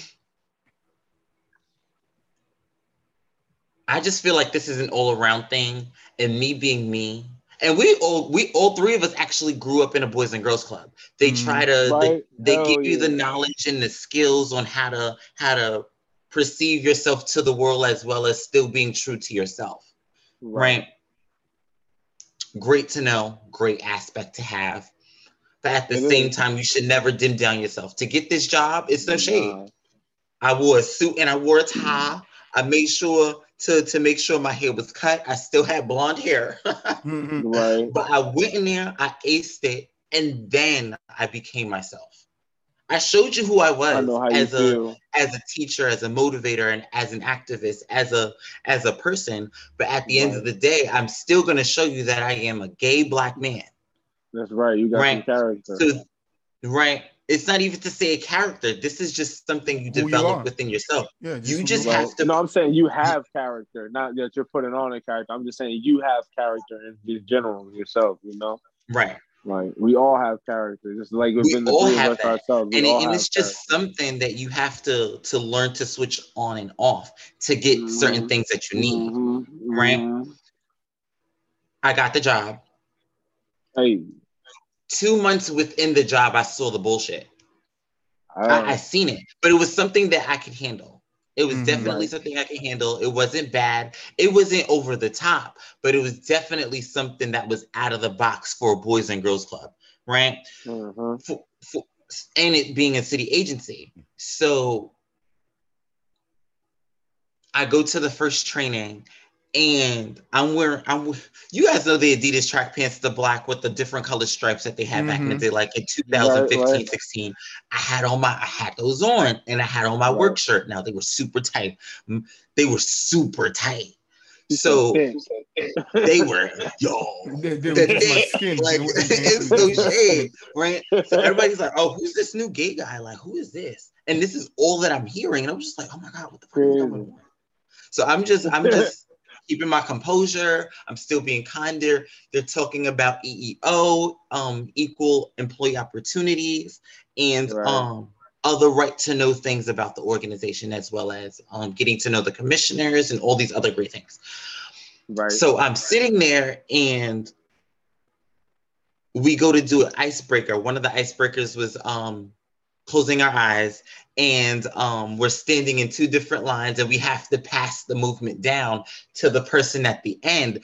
I just feel like this is an all-around thing, and me being me, and we all three of us actually grew up in a boys and girls club. They try to they give you the knowledge and the skills on how to perceive yourself to the world, as well as still being true to yourself. Right? Great to know, great aspect to have, but at the same time, you should never dim down yourself. To get this job, it's no shade. I wore a suit and I wore a tie. I made sure to make sure my hair was cut. I still had blonde hair. But I went in there, I aced it, and then I became myself. I showed you who I was as a teacher, as a motivator, and as an activist, as a person. But at the end of the day, I'm still going to show you that I am a gay Black man. That's right. You got some character. So, it's not even to say a character. This is just something you develop within yourself. Yeah, you just have to... No, I'm saying you have character, not that you're putting on a character. I'm just saying you have character in general yourself, you know? Right. Like, we all have character. Just like within the three of us ourselves. And it's just something that you have to learn to switch on and off to get certain things that you need, right? I got the job. Hey. 2 months within the job, I saw the bullshit. I seen it, but it was something that I could handle. It was definitely something I could handle. It wasn't bad. It wasn't over the top, but it was definitely something that was out of the box for a boys and girls club, right? And it being a city agency. So I go to the first training, and I'm wearing, you guys know the Adidas track pants, the black with the different color stripes that they had back in the day, like in 2015, 16. I had those on, and I had on my work shirt. Now they were super tight. So they were, it's no shade, right? So everybody's like, oh, who's this new gay guy? Like, who is this? And this is all that I'm hearing. And I'm just like, oh my God, what the fuck is going on? So I'm just keeping my composure. I'm still being kind. They're talking about EEO, equal employee opportunities, and other right to know things about the organization, as well as getting to know the commissioners and all these other great things. Right. So I'm sitting there, and we go to do an icebreaker. One of the icebreakers was closing our eyes, and we're standing in two different lines, and we have to pass the movement down to the person at the end.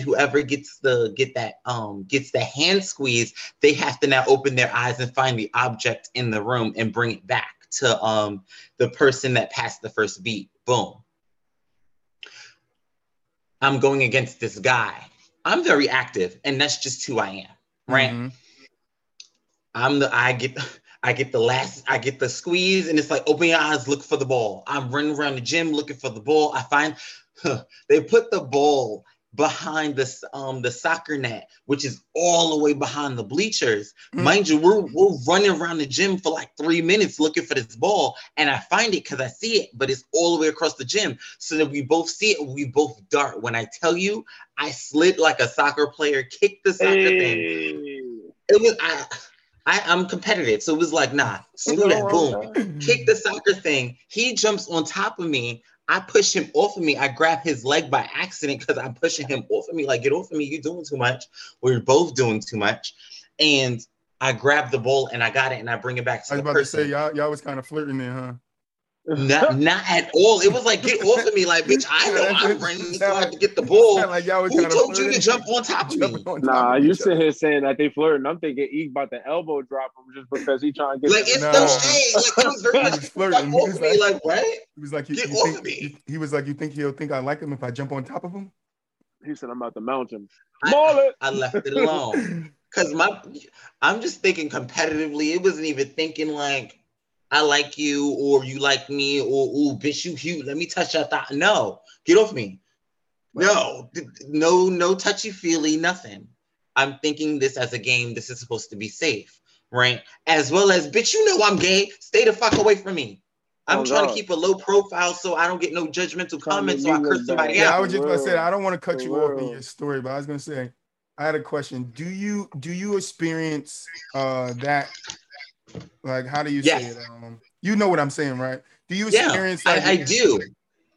Whoever gets the hand squeeze, they have to now open their eyes and find the object in the room and bring it back to the person that passed the first beat. Boom. I'm going against this guy. I'm very active, and that's just who I am, right? Mm-hmm. I get the squeeze, and it's like, open your eyes, look for the ball. I'm running around the gym looking for the ball. I find they put the ball behind the soccer net, which is all the way behind the bleachers. Mm-hmm. Mind you, we're running around the gym for like 3 minutes looking for this ball, and I find it because I see it, but it's all the way across the gym. So that we both see it, we both dart. When I tell you, I slid like a soccer player, kicked the soccer thing. It was I'm competitive, so it was like, nah, screw that, boom, kick the soccer thing. He jumps on top of me. I push him off of me. I grab his leg by accident because I'm pushing him off of me. Like, get off of me. You're doing too much. We're both doing too much. And I grab the ball and I got it and I bring it back to the person. I was about to say, y'all was kind of flirting there, huh? Not at all. It was like, get off of me. Like, bitch, I know I'm running so I have to get the ball. Like, who told you to jump on top of me? Nah, you sit here saying that they flirting. I'm thinking he about to elbow drop him just because he trying to get like, it's no shade. Like, it was very much flirting. He was like, what? He was like, get off of me. He was like, you think he'll think I like him if I jump on top of him? He said, I'm about to mount him. I left it alone. Because I'm just thinking competitively. It wasn't even thinking like, I like you, or you like me, or ooh, bitch, you cute. Let me touch your thigh. No, get off me. No touchy feely, nothing. I'm thinking this as a game. This is supposed to be safe, right? As well as, bitch, you know I'm gay. Stay the fuck away from me. I'm trying to keep a low profile so I don't get no judgmental comments. So I curse somebody out. I was just gonna say, I don't want to cut you off in your story, but I was gonna say, I had a question. Do you experience that? Like, how do you say it? You know what I'm saying, right? Do you experience that? I do.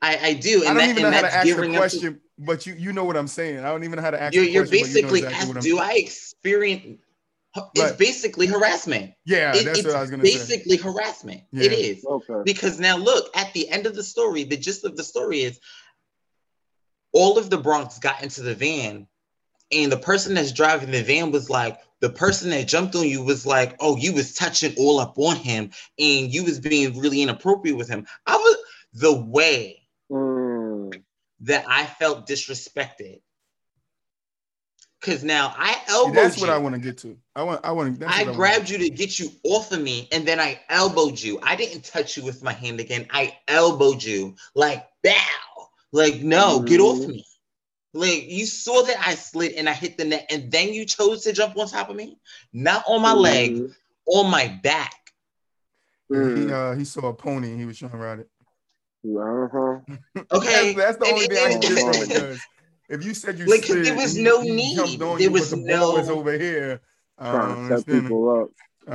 I do. And I don't even know how to ask the question, but you know what I'm saying. I don't even know how to ask the question. You're basically asking, do I experience... It's basically harassment. Yeah, that's what I was going to say. It's basically harassment. Yeah. It is. Okay. Because now, look, at the end of the story, the gist of the story is all of the Bronx got into the van, and the person that's driving the van was like, the person that jumped on you was like, oh, you was touching all up on him and you was being really inappropriate with him. I was the way that I felt disrespected. Cause now I elbowed you. That's what I want to get to. I grabbed you to get you off of me, and then I elbowed you. I didn't touch you with my hand again. I elbowed you, like, bow. Like, no, get off me. Like, you saw that I slid and I hit the net, and then you chose to jump on top of me? Not on my leg, on my back. He saw a pony and he was trying to ride it. Okay. That's the only thing I can do. If you said you slid, there was no need. There was no... The ball was over here. Trying to set people up.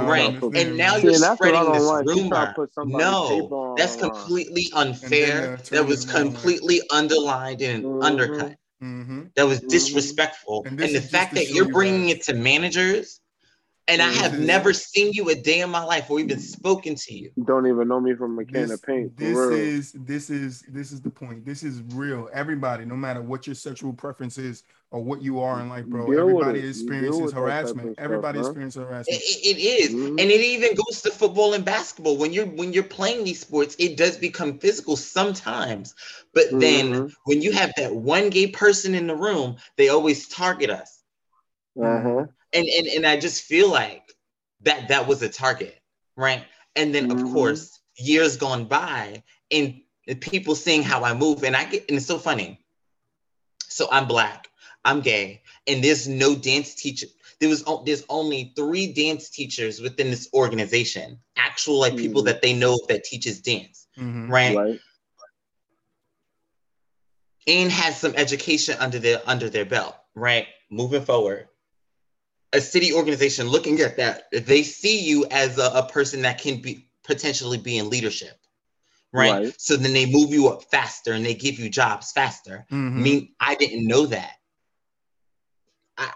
Right, and now you're spreading this rumor. No, that's completely unfair. That was completely underlined and undercut. Mm-hmm. That was disrespectful. And the fact that you're bringing it to managers, and I have never seen you a day in my life or even spoken to you. Don't even know me from a can of paint. This is the point. This is real. Everybody, no matter what your sexual preference is or what you are in life, bro, everybody experiences harassment. Everybody experiences harassment. It is, and it even goes to football and basketball. When you're playing these sports, it does become physical sometimes. But then when you have that one gay person in the room, they always target us. And I just feel like that was a target, right? And then, of course, years gone by and people seeing how I move. And it's so funny. So I'm Black, I'm gay, and there's no dance teacher. There's only 3 dance teachers within this organization, actual like people that they know that teaches dance, right? And has some education under their belt, right? Moving forward. A city organization looking at that, they see you as a person that can be potentially be in leadership, right? So then they move you up faster and they give you jobs faster. I mean, I didn't know that.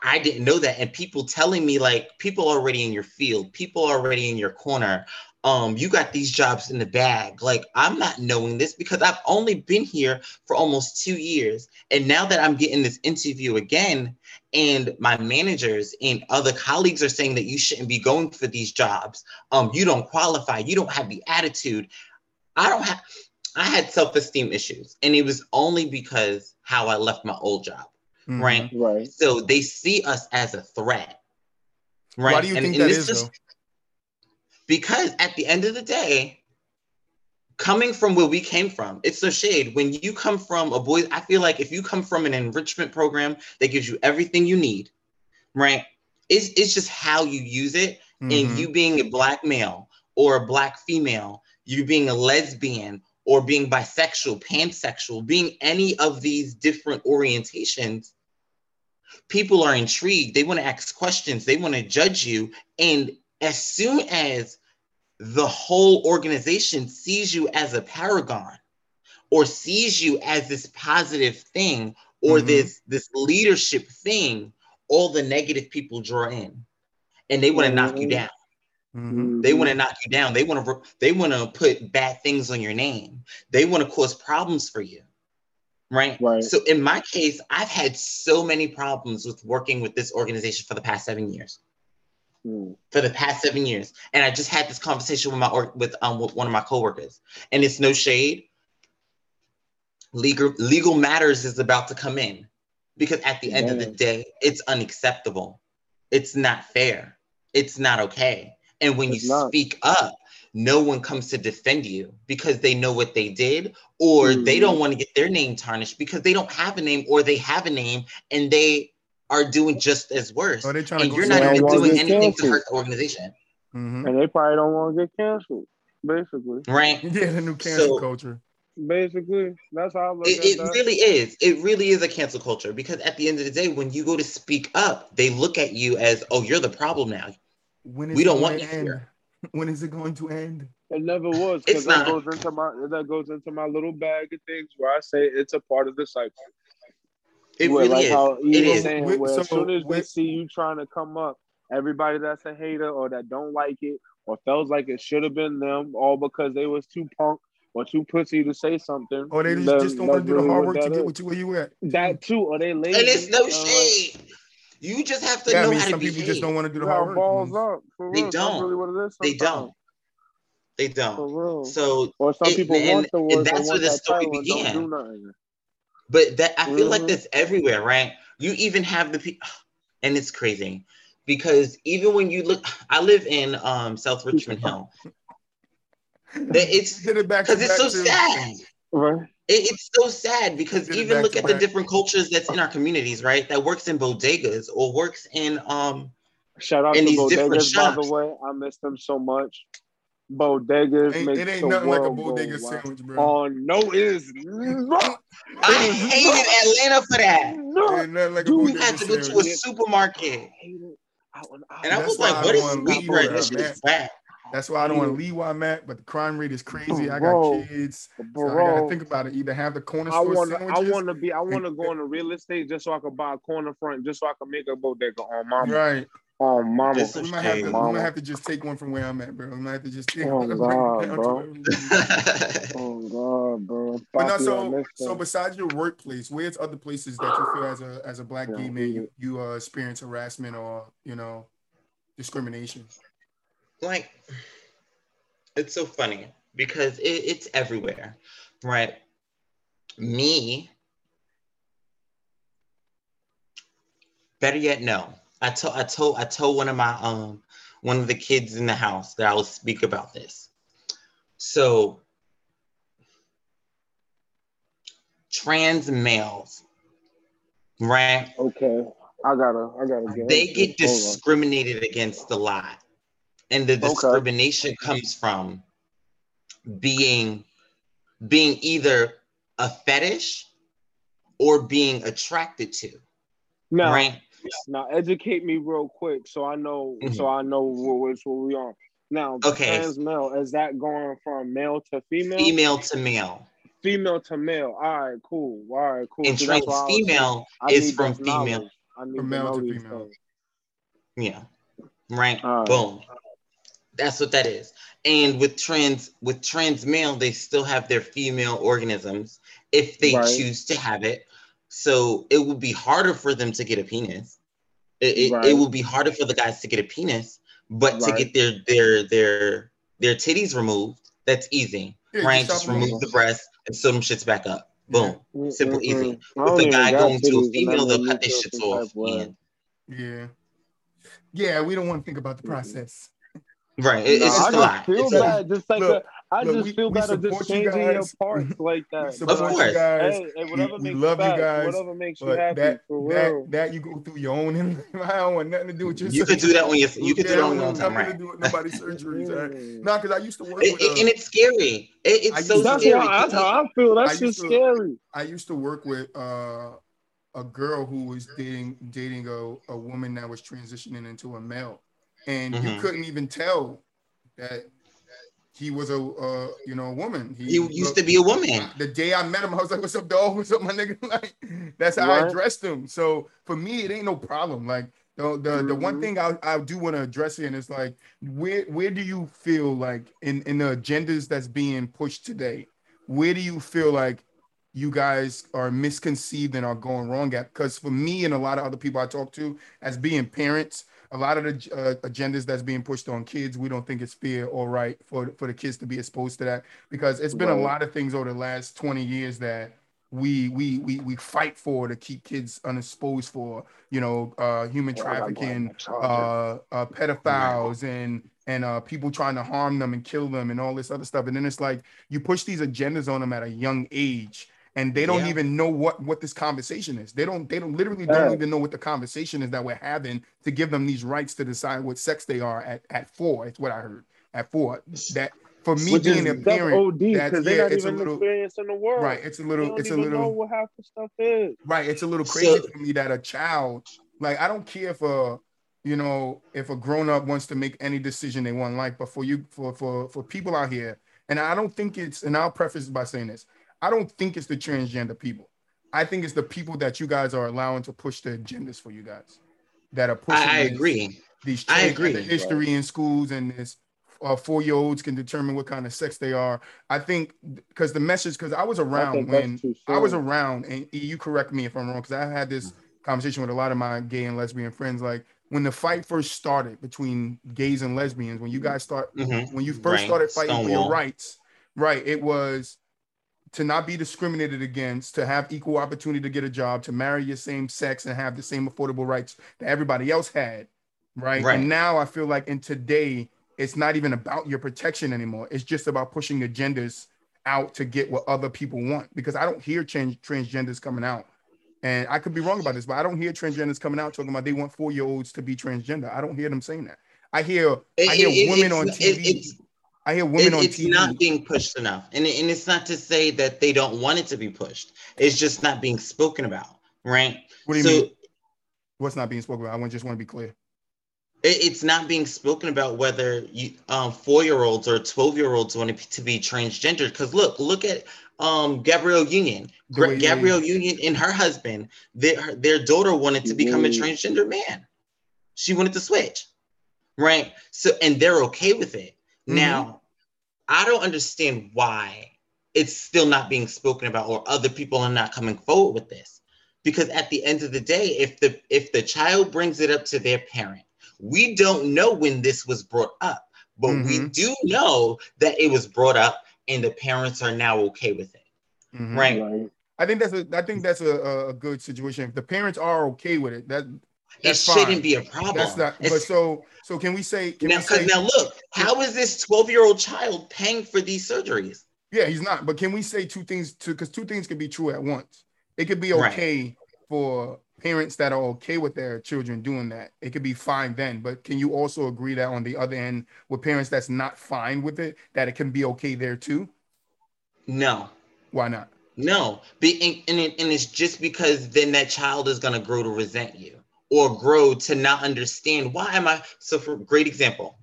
I didn't know that. And people telling me like, people already in your field, people already in your corner. You got these jobs in the bag. Like, I'm not knowing this because I've only been here for almost 2 years. And now that I'm getting this interview again, and my managers and other colleagues are saying that you shouldn't be going for these jobs. You don't qualify. You don't have the attitude. I don't have, I had self-esteem issues, and it was only because how I left my old job, right? Right. So they see us as a threat, right? Why do you think that is, though? Because at the end of the day, coming from where we came from, it's no shade. When you come from a boy, I feel like if you come from an enrichment program that gives you everything you need, right? It's just how you use it. Mm-hmm. And you being a black male or a black female, you being a lesbian or being bisexual, pansexual, being any of these different orientations, people are intrigued. They want to ask questions. They want to judge you. And as soon as the whole organization sees you as a paragon or sees you as this positive thing or this leadership thing, all the negative people draw in and they want to knock you down. Mm-hmm. They want to knock you down. They want to put bad things on your name. They want to cause problems for you, right? Right. So in my case, I've had so many problems with working with this organization for the past 7 years. For the past 7 years, and I just had this conversation with one of my coworkers, and it's no shade. Legal matters is about to come in, because at the end of the day, it's unacceptable. It's not fair. It's not okay. And when you speak up, no one comes to defend you because they know what they did, or they don't want to get their name tarnished because they don't have a name, or they have a name and they are doing just as worse. And you're not even doing anything to hurt the organization. Mm-hmm. And they probably don't want to get canceled, basically. Right? Yeah, the new cancel culture. Basically, that's how I look at it. It really is. It really is a cancel culture, because at the end of the day, when you go to speak up, they look at you as, oh, you're the problem now. We don't want you here. When is it going to end? It never was. Because that goes into my little bag of things where I say it's a part of the cycle. It really like is. How, it is. Saying, as soon as we see you trying to come up, everybody that's a hater or that don't like it or feels like it should have been them, all because they was too punk or too pussy to say something. Or they just don't want to do the hard work to get where you at. That too. Or they lazy. And it's no shade. You just have to know how to behave. Some people just don't want to do the hard work. They don't. They don't. They don't. So, or some people want the work. And that's where the story began. But that I feel like that's everywhere, right? You even have the people, and it's crazy, because even when you look, I live in South Richmond Hill. It's because it's so sad. Right. It's so sad because even look at the different cultures that's in our communities, right? That works in bodegas or works in shout out to these bodegas, by the way. I miss them so much. Bodegas it ain't nothing like a bodega sandwich, bro. Oh no, it is not. I hated Atlanta for that. No, like you had to go to a supermarket. And I was like, "What is wheat bread? This shit is bad." That's why I don't want to leave where I'm at, but the crime rate is crazy. I got kids, so I gotta think about it. Either have the corner store sandwiches. I want to go into real estate just so I can buy a corner front, just so I can make a bodega on my right. Oh, mama. We might have to just take one from where I'm at, bro. We might have to just take one. Oh, God, bro. But no, so besides your workplace, where's other places that you feel as a black gay man you experience harassment or, you know, discrimination? Like, it's so funny because it's everywhere, right? Better yet, no. I told one of the kids in the house that I would speak about this. So trans males, right? Okay. I gotta get they get discriminated against a lot. And the discrimination comes from being either a fetish or being attracted to. No. Right? Now educate me real quick, so I know. Mm-hmm. So I know which one we are. Now, trans male, is that going from male to female? Female to male. Female to male. All right, cool. And so trans female is from female. I need from male to female. Yeah. Right. Boom. That's what that is. And with trans male, they still have their female organisms if they choose to have it. So it would be harder for them to get a penis. It would be harder for the guys to get a penis, but to get their titties removed, that's easy. Just remove the breast and sew them shits back up. Boom. Yeah. Simple, easy. If a guy going to a female, they'll cut their shits off. Yeah. Yeah, we don't want to think about the process. Right. It's just a lot. I just feel bad just changing your parts like that. Of course. Hey, whatever makes you happy, for real. That you go through your own. I don't want nothing to do with your surgery. You can do that on your own time, right? Do it, nobody's surgery. Nah, because I used to work with... And it's scary. It's so scary. That's how I feel. That's just scary. I used to work with a girl who was dating a woman that was transitioning into a male. And you couldn't even tell that he was a woman. He used to be a woman. The day I met him, I was like, "What's up, dog? What's up, my nigga?" Like, that's how I addressed him. So for me, it ain't no problem. Like the one thing I do want to address in is like, where do you feel like in the agendas that's being pushed today? Where do you feel like you guys are misconceived and are going wrong at? Because for me and a lot of other people I talk to, as being parents, a lot of the agendas that's being pushed on kids, we don't think it's fair or right for the kids to be exposed to that, because it's been a lot of things over the last 20 years that we fight for to keep kids unexposed for, human trafficking, pedophiles, and people trying to harm them and kill them and all this other stuff. And then it's like you push these agendas on them at a young age. And they don't even know what this conversation is. They don't even know what the conversation is that we're having to give them these rights to decide what sex they are at 4. It's what I heard at 4. That for me being a parent, because they're not even experienced in the world. Right, it's a little. Know what half the stuff is. Right, it's a little crazy for me that a child, like, I don't care if a grown up wants to make any decision they want in life, but for people out here, and I don't think it's, and I'll preface by saying this, I don't think it's the transgender people. I think it's the people that you guys are allowing to push the agendas for you guys that are pushing. I agree. These I agree. The history in schools and this 4-year-olds can determine what kind of sex they are. I think because the message, because I was around and you correct me if I'm wrong, because I had this conversation with a lot of my gay and lesbian friends, like when the fight first started between gays and lesbians, when you guys started fighting for your rights, right, it was to not be discriminated against, to have equal opportunity to get a job, to marry your same sex and have the same affordable rights that everybody else had, right? And now I feel like in today, it's not even about your protection anymore. It's just about pushing agendas out to get what other people want, because I don't hear transgenders coming out. And I could be wrong about this, but I don't hear transgenders coming out talking about they want 4-year-olds to be transgender. I don't hear them saying that. I hear women on TV. I hear women on TV. It's not being pushed enough. And it's not to say that they don't want it to be pushed. It's just not being spoken about, right? What do you mean? What's not being spoken about? I just want to be clear. It's not being spoken about whether 4-year-olds or 12-year-olds want to be transgendered. Because look at Gabrielle Union. Gabrielle Union and her husband, their daughter wanted to become a transgender man. She wanted to switch, right? So, and they're okay with it. Now, I don't understand why it's still not being spoken about, or other people are not coming forward with this. Because at the end of the day, if the child brings it up to their parent, we don't know when this was brought up, but we do know that it was brought up and the parents are now okay with it, right? I think that's a good situation. If the parents are okay with it, that shouldn't be a problem. That's not, but so can we say... Now, look, how is this 12-year-old child paying for these surgeries? Yeah, he's not. But can we say two things? Because two things could be true at once. It could be okay for parents that are okay with their children doing that. It could be fine then. But can you also agree that on the other end, with parents that's not fine with it, that it can be okay there too? No. Why not? No. And it's just because then that child is going to grow to resent you, or grow to not understand great example.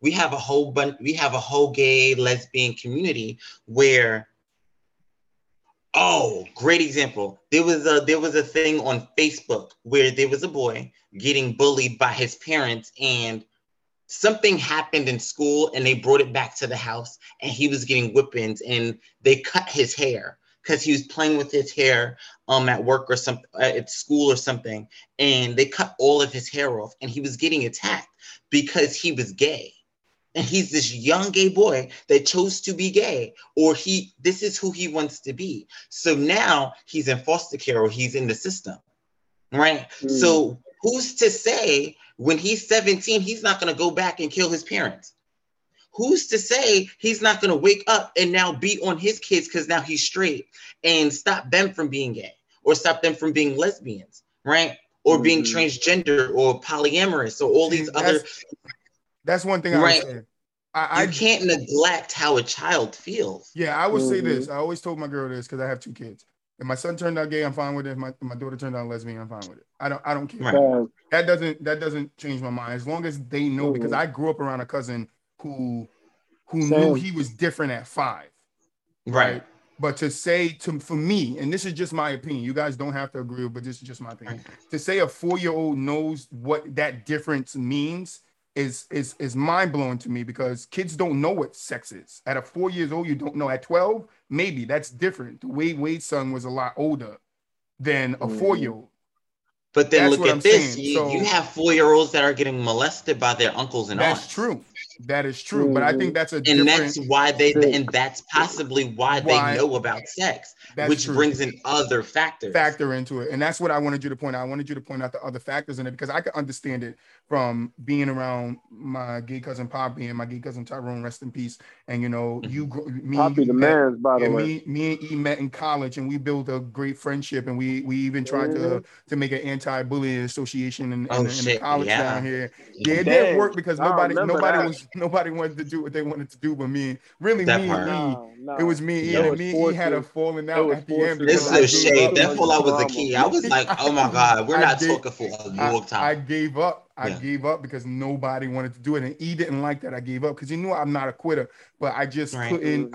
We have a whole gay lesbian community where, great example. There was a thing on Facebook where there was a boy getting bullied by his parents, and something happened in school and they brought it back to the house, and he was getting whippings and they cut his hair, because he was playing with his hair at work or something, at school or something, and they cut all of his hair off, and he was getting attacked because he was gay. And he's this young gay boy that chose to be gay, or this is who he wants to be. So now he's in foster care, or he's in the system, right? Mm. So who's to say when he's 17, he's not going to go back and kill his parents? Who's to say he's not going to wake up and now be on his kids because now he's straight, and stop them from being gay, or stop them from being lesbians, right? Or mm-hmm. being transgender, or polyamorous, or all these other... That's one thing I right. would say. I can't neglect how a child feels. Yeah, I would mm-hmm. say this. I always told my girl this because I have two kids. If my son turned out gay, I'm fine with it. If my daughter turned out lesbian, I'm fine with it. I don't care. Right. That doesn't change my mind. As long as they know, mm-hmm. because I grew up around a cousin who knew he was different at 5. Right. But to say for me, and this is just my opinion, you guys don't have to agree, but this is just my opinion. To say a 4-year-old knows what that difference means is mind-blowing to me, because kids don't know what sex is. At a 4 years old, you don't know. At 12, maybe that's different. The Wade's son was a lot older than a 4-year-old. But then that's look at this. You have 4-year-olds that are getting molested by their uncles and aunts. That's true. That is true. Mm-hmm. But I think that's that's possibly why they know about sex, which true. Brings in other factors. Factor into it. And that's what I wanted you to point out. I wanted you to point out the other factors in it, because I could understand it from being around my gay cousin Poppy and my gay cousin Tyrone, rest in peace. And, you know, mm-hmm. Me and E met in college, and we built a great friendship, and we even tried mm-hmm. to make an anti-bullying association in the college down here. Yeah, it didn't work because nobody wanted to do what they wanted to do, but it was me and E. And me and E had a falling out at the end. This is a shame. That fallout was the key. I was like, oh my God, we're not talking for a long time. I gave up. I gave up because nobody wanted to do it. And E didn't like that I gave up, because he knew I'm not a quitter, but I just couldn't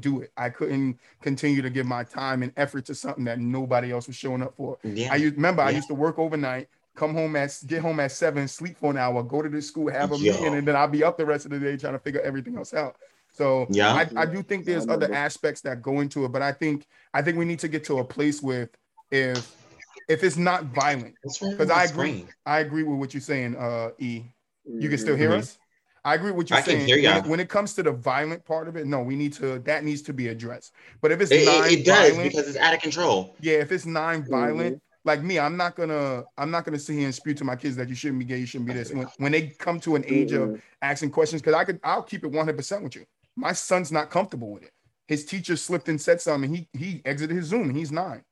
do it. I couldn't continue to give my time and effort to something that nobody else was showing up for. Yeah. I used to work overnight, get home at 7, sleep for an hour, go to the school, have a meeting, and then I'll be up the rest of the day trying to figure everything else out. So I do think there's other aspects that go into it, but I think we need to get to a place with if it's not violent, because I agree. I agree with what you're saying, E. You can still hear mm-hmm. us? I agree with what you're saying. Hear you. When it comes to the violent part of it, no, that needs to be addressed. But if it's non-violent, because it's out of control. Yeah, if it's non-violent, mm-hmm. like me, I'm not gonna sit here and spew to my kids that you shouldn't be gay, you shouldn't be this. When they come to an age mm-hmm. of asking questions, because I'll keep it 100% with you. My son's not comfortable with it. His teacher slipped and said something, and he exited his Zoom, and he's 9.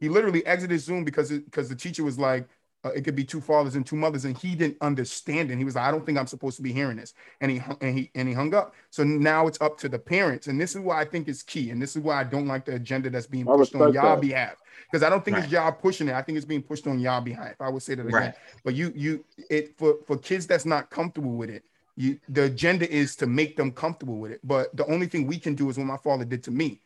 He literally exited Zoom because the teacher was like, it could be 2 fathers and 2 mothers, and he didn't understand it. He was like, I don't think I'm supposed to be hearing this, and he hung up. So now it's up to the parents, and this is why I think it's key, and this is why I don't like the agenda that's being pushed on y'all behalf, because I don't think it's y'all pushing it. I think it's being pushed on y'all behalf. I would say that again. Right. But for kids that's not comfortable with it, the agenda is to make them comfortable with it. But the only thing we can do is what my father did to me.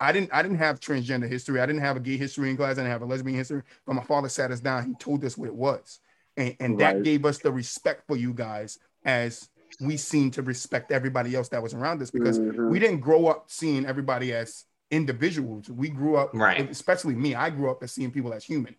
I didn't have transgender history. I didn't have a gay history in class. I didn't have a lesbian history. But my father sat us down. He told us what it was. And that gave us the respect for you guys, as we seemed to respect everybody else that was around us, because mm-hmm. we didn't grow up seeing everybody as individuals. We grew up, especially me, I grew up as seeing people as human.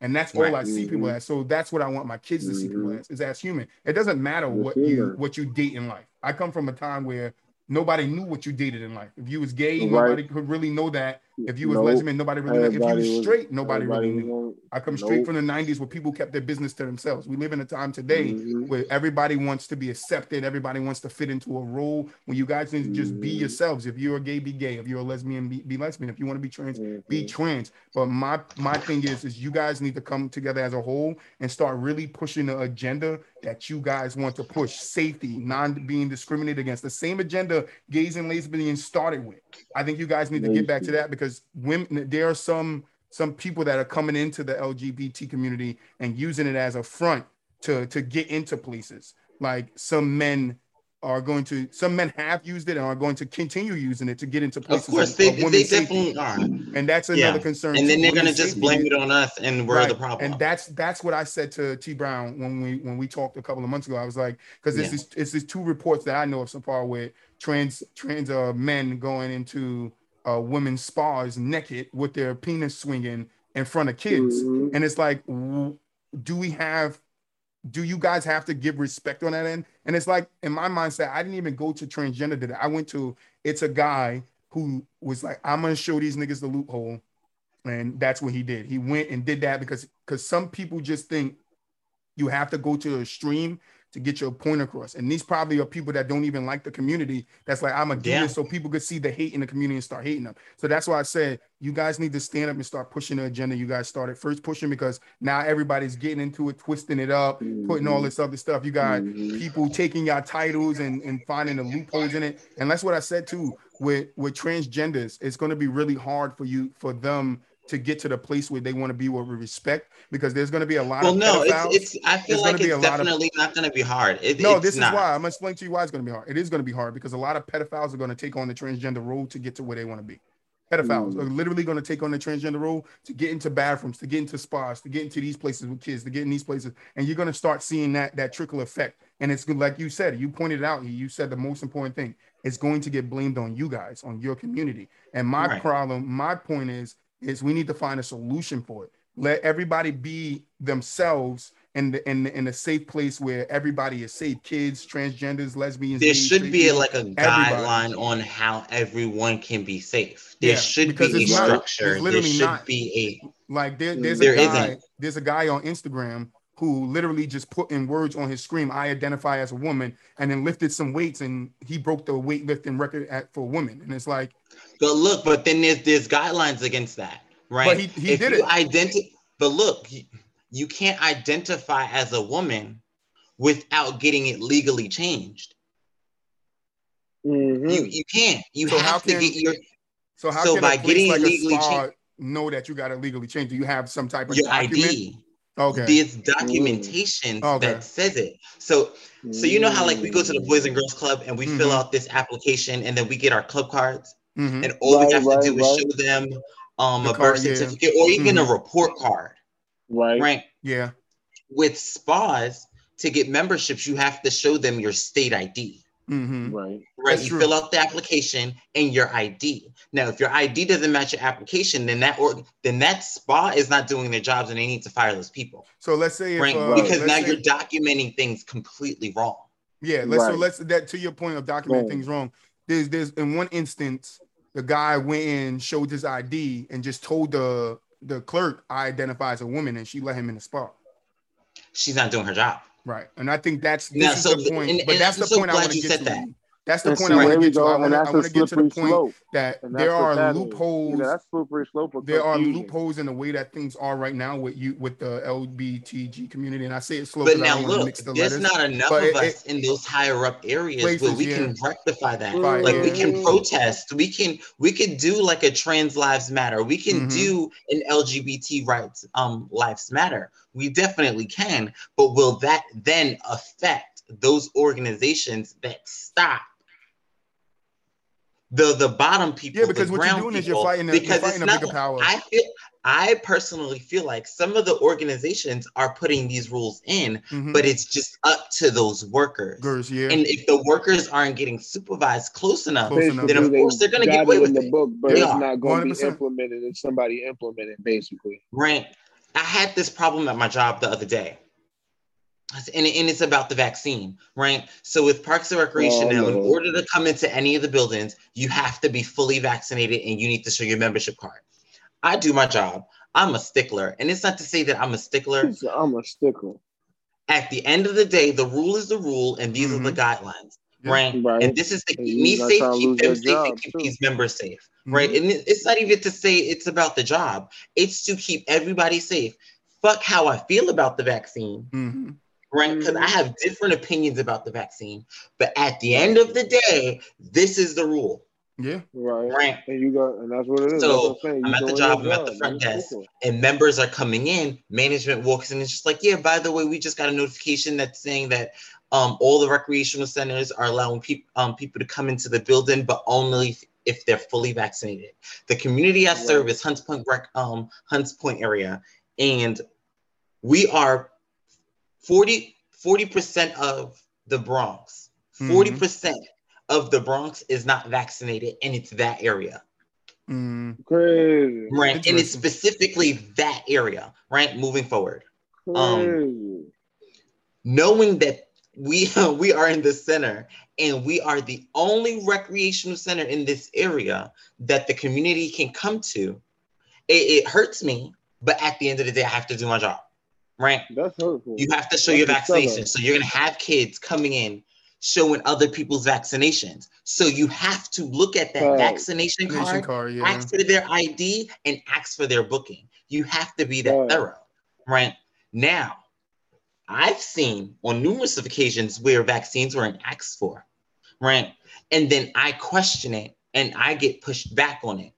And that's all I see mm-hmm. people as. So that's what I want my kids to mm-hmm. see people as, is as human. It doesn't matter what you date in life. I come from a time where nobody knew what you dated in life. If you was gay, nobody could really know that. If you was lesbian, nobody really knew. If you was straight, nobody really knew. I come straight from the 90s, where people kept their business to themselves. We live in a time today mm-hmm. where everybody wants to be accepted. Everybody wants to fit into a role, when you guys need to just be yourselves. If you're a gay, be gay. If you're a lesbian, be lesbian. If you want to be trans, mm-hmm. be trans. But my thing is you guys need to come together as a whole and start really pushing the agenda that you guys want to push. Safety, being discriminated against. The same agenda gays and lesbians started with. I think you guys need to get back to that, because there are some people that are coming into the LGBT community and using it as a front to get into places. Like some men have used it and are going to continue using it to get into places. Of course, they definitely are. And that's another concern. And then they're going to just blame it on us, and we're the problem. And that's what I said to T. Brown when we talked a couple of months ago. I was like, because it's 2 reports that I know of so far with trans men going into women's spas naked with their penis swinging in front of kids. Mm-hmm. And it's like, do we have do you guys have to give respect on that end? And it's like, in my mindset, I didn't even go to transgender today. I went to, it's a guy who was like, I'm going to show these niggas the loophole. And that's what he did. He went and did that because some people just think you have to go to a stream to get your point across. And these probably are people that don't even like the community. That's like, I'm a gamer, so people could see the hate in the community and start hating them. So that's why I said, you guys need to stand up and start pushing the agenda you guys started first pushing, because now everybody's getting into it, twisting it up, putting all this other stuff. You got people taking your titles and finding the loopholes in it. And that's what I said too, with transgenders, it's going to be really hard for them to get to the place where they want to be with respect, because there's going to be a lot of pedophiles. I feel like it's definitely not going to be hard. This is why I'm going to explain to you why it's going to be hard. It is going to be hard because a lot of pedophiles are going to take on the transgender role to get to where they want to be. Pedophiles are literally going to take on the transgender role to get into bathrooms, to get into spas, to get into these places with kids, to get in these places. And you're going to start seeing that trickle effect. And it's good, like you said, you pointed out, you said the most important thing, it's going to get blamed on you guys, on your community. And my problem, my point is we need to find a solution for it. Let everybody be themselves in a safe place where everybody is safe. Kids, transgenders, lesbians. There should be like a guideline on how everyone can be safe. There should be a structure. There should be a like. There's a guy on Instagram who literally just put in words on his screen, I identify as a woman, and then lifted some weights, and he broke the weightlifting record for women. And it's like, but look, but then there's guidelines against that, right? But he did it. But look, you can't identify as a woman without getting it legally changed. Mm-hmm. You can't. You so have to get your. So how so can by a place getting like legally changed, know that you got to legally change? Do you have some type of your document? ID? Okay. There's documentation that says it. So you know how like we go to the Boys and Girls Club and we fill out this application and then we get our club cards and all we have to do is show them a birth certificate or even a report card. Right. Yeah. With spas, to get memberships, you have to show them your state ID. Mm-hmm. Right. That's true. Fill out the application and your ID. Now, if your ID doesn't match your application, then that spa is not doing their jobs, and they need to fire those people. So let's say, because you're documenting things completely wrong. Yeah. So to your point of documenting things wrong. There's in one instance, the guy went in, showed his ID, and just told the clerk, I identify as a woman, and she let him in the spa. She's not doing her job. Right. And I think that's the point. But that's the point I want to get to. That's the point I want to get to. I want to get to the point that there are loopholes. That's slippery slope. There are loopholes in the way that things are right now with the LGBTQ community. And I say it's slow. But now look, there's not enough of us in those higher up areas where we can rectify that. Like we can protest. We can do like a Trans Lives Matter. We can do an LGBT rights Lives Matter. We definitely can. But will that then affect those organizations that stop the bottom people? Yeah, because what you're doing is you're fighting a bigger power. I personally feel like some of the organizations are putting these rules in, but it's just up to those workers. And if the workers aren't getting supervised close enough, then of course they're going to get away with it. It's not going to be implemented if somebody implemented, basically. Right. I had this problem at my job the other day. And it's about the vaccine, right? So with Parks and Recreation now, in order to come into any of the buildings, you have to be fully vaccinated and you need to show your membership card. I do my job. I'm a stickler. And it's not to say that I'm a stickler. I'm a stickler. At the end of the day, the rule is the rule and these are the guidelines, right? And this is to keep me safe, keep them safe, and keep these members safe, right? And it's not even to say it's about the job. It's to keep everybody safe. Fuck how I feel about the vaccine. Mm-hmm. Right, because I have different opinions about the vaccine, but at the end of the day, this is the rule. Yeah, right. And that's what it is. So I'm at the job, I'm at the front desk, and members are coming in. Management walks in and it's just like, yeah, by the way, we just got a notification that's saying that all the recreational centers are allowing people to come into the building, but only if they're fully vaccinated. The community I serve is Hunts Point area, and we are 40% of the Bronx. 40% of the Bronx is not vaccinated, and it's that area. Crazy. Right, and it's specifically that area, right, moving forward. knowing that we are in the center and we are the only recreational center in this area that the community can come to, it hurts me, but at the end of the day, I have to do my job, right? That's hurtful. You have to show your vaccination. So you're gonna have kids coming in showing other people's vaccinations. So you have to look at that vaccination card, yeah, ask for their ID, and ask for their booking. You have to be that thorough, right? Now, I've seen on numerous of occasions where vaccines weren't asked for, right? And then I question it and I get pushed back on it.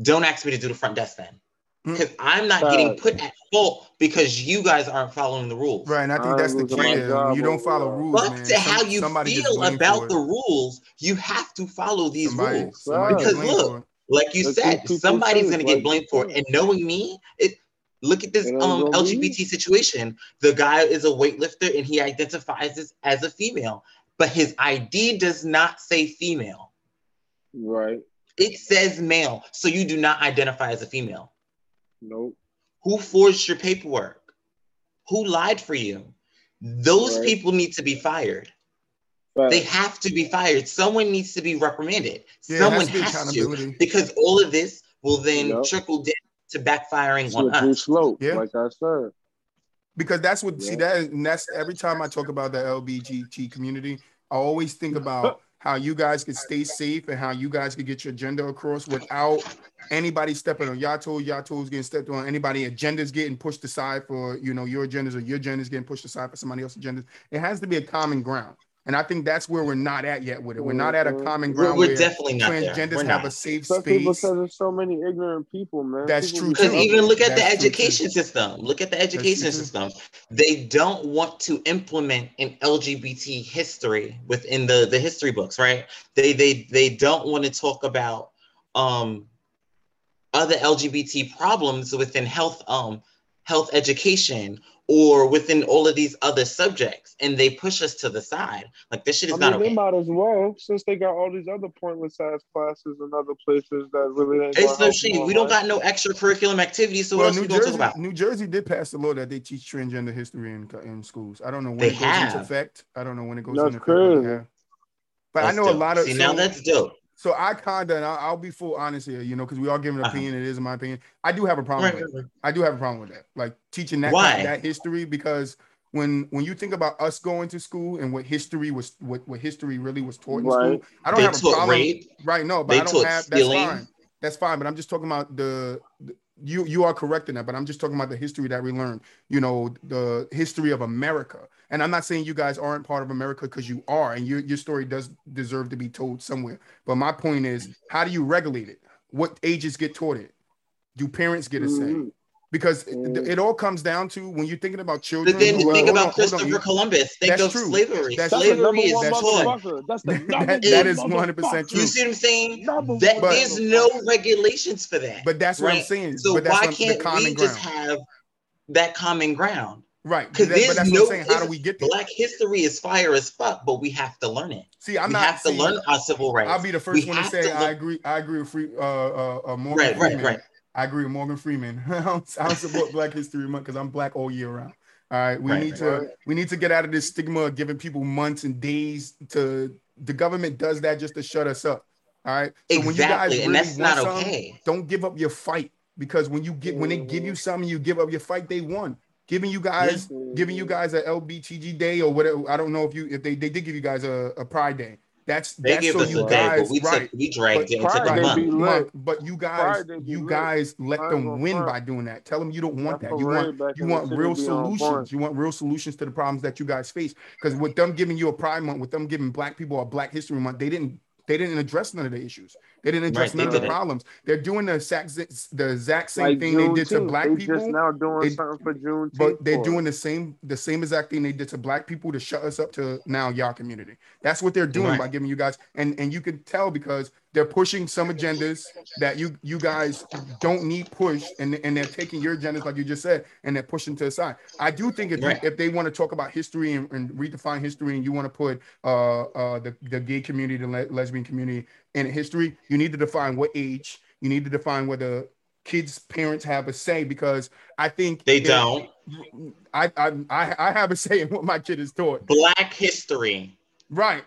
Don't ask me to do the front desk then, because I'm not getting put at fault because you guys aren't following the rules. Right, and I think that's the key. You don't follow rules, man. Fuck to how you feel about the rules, you have to follow these rules. Because look, like you said, somebody's going to get blamed for it. And knowing me, look at this LGBT situation. The guy is a weightlifter and he identifies as a female, but his ID does not say female. Right. It says male, so you do not identify as a female. Nope. Who forged your paperwork? Who lied for you? Those people need to be fired. Right. They have to be fired. Someone needs to be reprimanded. Yeah, someone has to, because all of this will then trickle down to backfiring on us. Slope, like I said. Because that's what, see, that, and that's every time I talk about the LGBT community, I always think about how you guys could stay safe and how you guys could get your agenda across without anybody stepping on Yato. Yato's getting stepped on. Anybody agenda's getting pushed aside for, you know, your agendas, or your agenda's getting pushed aside for somebody else's agendas. It has to be a common ground. And I think that's where we're not at yet with it. We're not at a common ground we're where transgenders have a safe space. Because there's so many ignorant people, man. That's true. Because even look at the education system. Look at the education system. They don't want to implement an LGBT history within the history books, right? They don't want to talk about other LGBT problems within health education, or within all of these other subjects, and they push us to the side. Like, this shit is not okay. They might as well, since they got all these other pointless ass classes and other places that really ain't. It's no shit. We don't got no extracurriculum activities, so what else we gonna talk about? New Jersey did pass the law that they teach transgender history in schools. I don't know when it goes into effect. I don't know when it goes into effect. But I know a lot of. See, now that's dope. So I kinda, and I'll be full honest here, you know, because we all give an opinion. It is my opinion. I do have a problem with it. I do have a problem with that. Like, teaching that history, because when you think about us going to school and what history really was taught in school, I don't have a problem. Rape. Right? No, but I don't have. Stealing. That's fine. That's fine. But I'm just talking about you are correct in that. But I'm just talking about the history that we learned. You know, the history of America. And I'm not saying you guys aren't part of America, because you are, and your story does deserve to be told somewhere. But my point is, how do you regulate it? What ages get taught it? Do parents get a say? Because it all comes down to, when you're thinking about children. But then think about Christopher Columbus. Think of slavery. Slavery is taught. That is 100% true. You see what I'm saying? There's no regulations for that. But that's what I'm saying. So why can't we just have that common ground? Right, because that's what I'm saying. How do we get there? Black history is fire as fuck, but we have to learn it. See, we have to learn our civil rights. I'll be the first one to say I agree. I agree with Morgan Freeman. Right. I agree with Morgan Freeman. I support Black History Month, because I'm Black all year round. All right, we need to get out of this stigma of giving people months and days. To the government does that just to shut us up. All right, so exactly. When you guys really, and that's not okay. Don't give up your fight, because when they give you something, you give up your fight. They won. Giving you guys a LBTG day or whatever. I don't know if they did give you guys a Pride Day. That's so you guys day, right. We dragged it into the month. But you guys let them win by doing that. Tell them you don't want that. You want real solutions. You want real solutions to the problems that you guys face. Because with them giving you a Pride Month, with them giving Black people a Black History Month, they didn't address none of the issues. They didn't address none of the problems. They're doing the exact same thing June they did to Black people. Just now doing something for June, but they're doing the same exact thing they did to Black people to shut us up to now y'all community. That's what they're doing by giving you guys, and you can tell, because they're pushing some agendas that you guys don't need pushed, and they're taking your agendas, like you just said, and they're pushing to the side. I do think if they want to talk about history and redefine history, and you want to put the gay community, the lesbian community in history, you need to define what age, you need to define whether kids' parents have a say, because I think they don't. I have a say in what my kid is taught. Black history, right?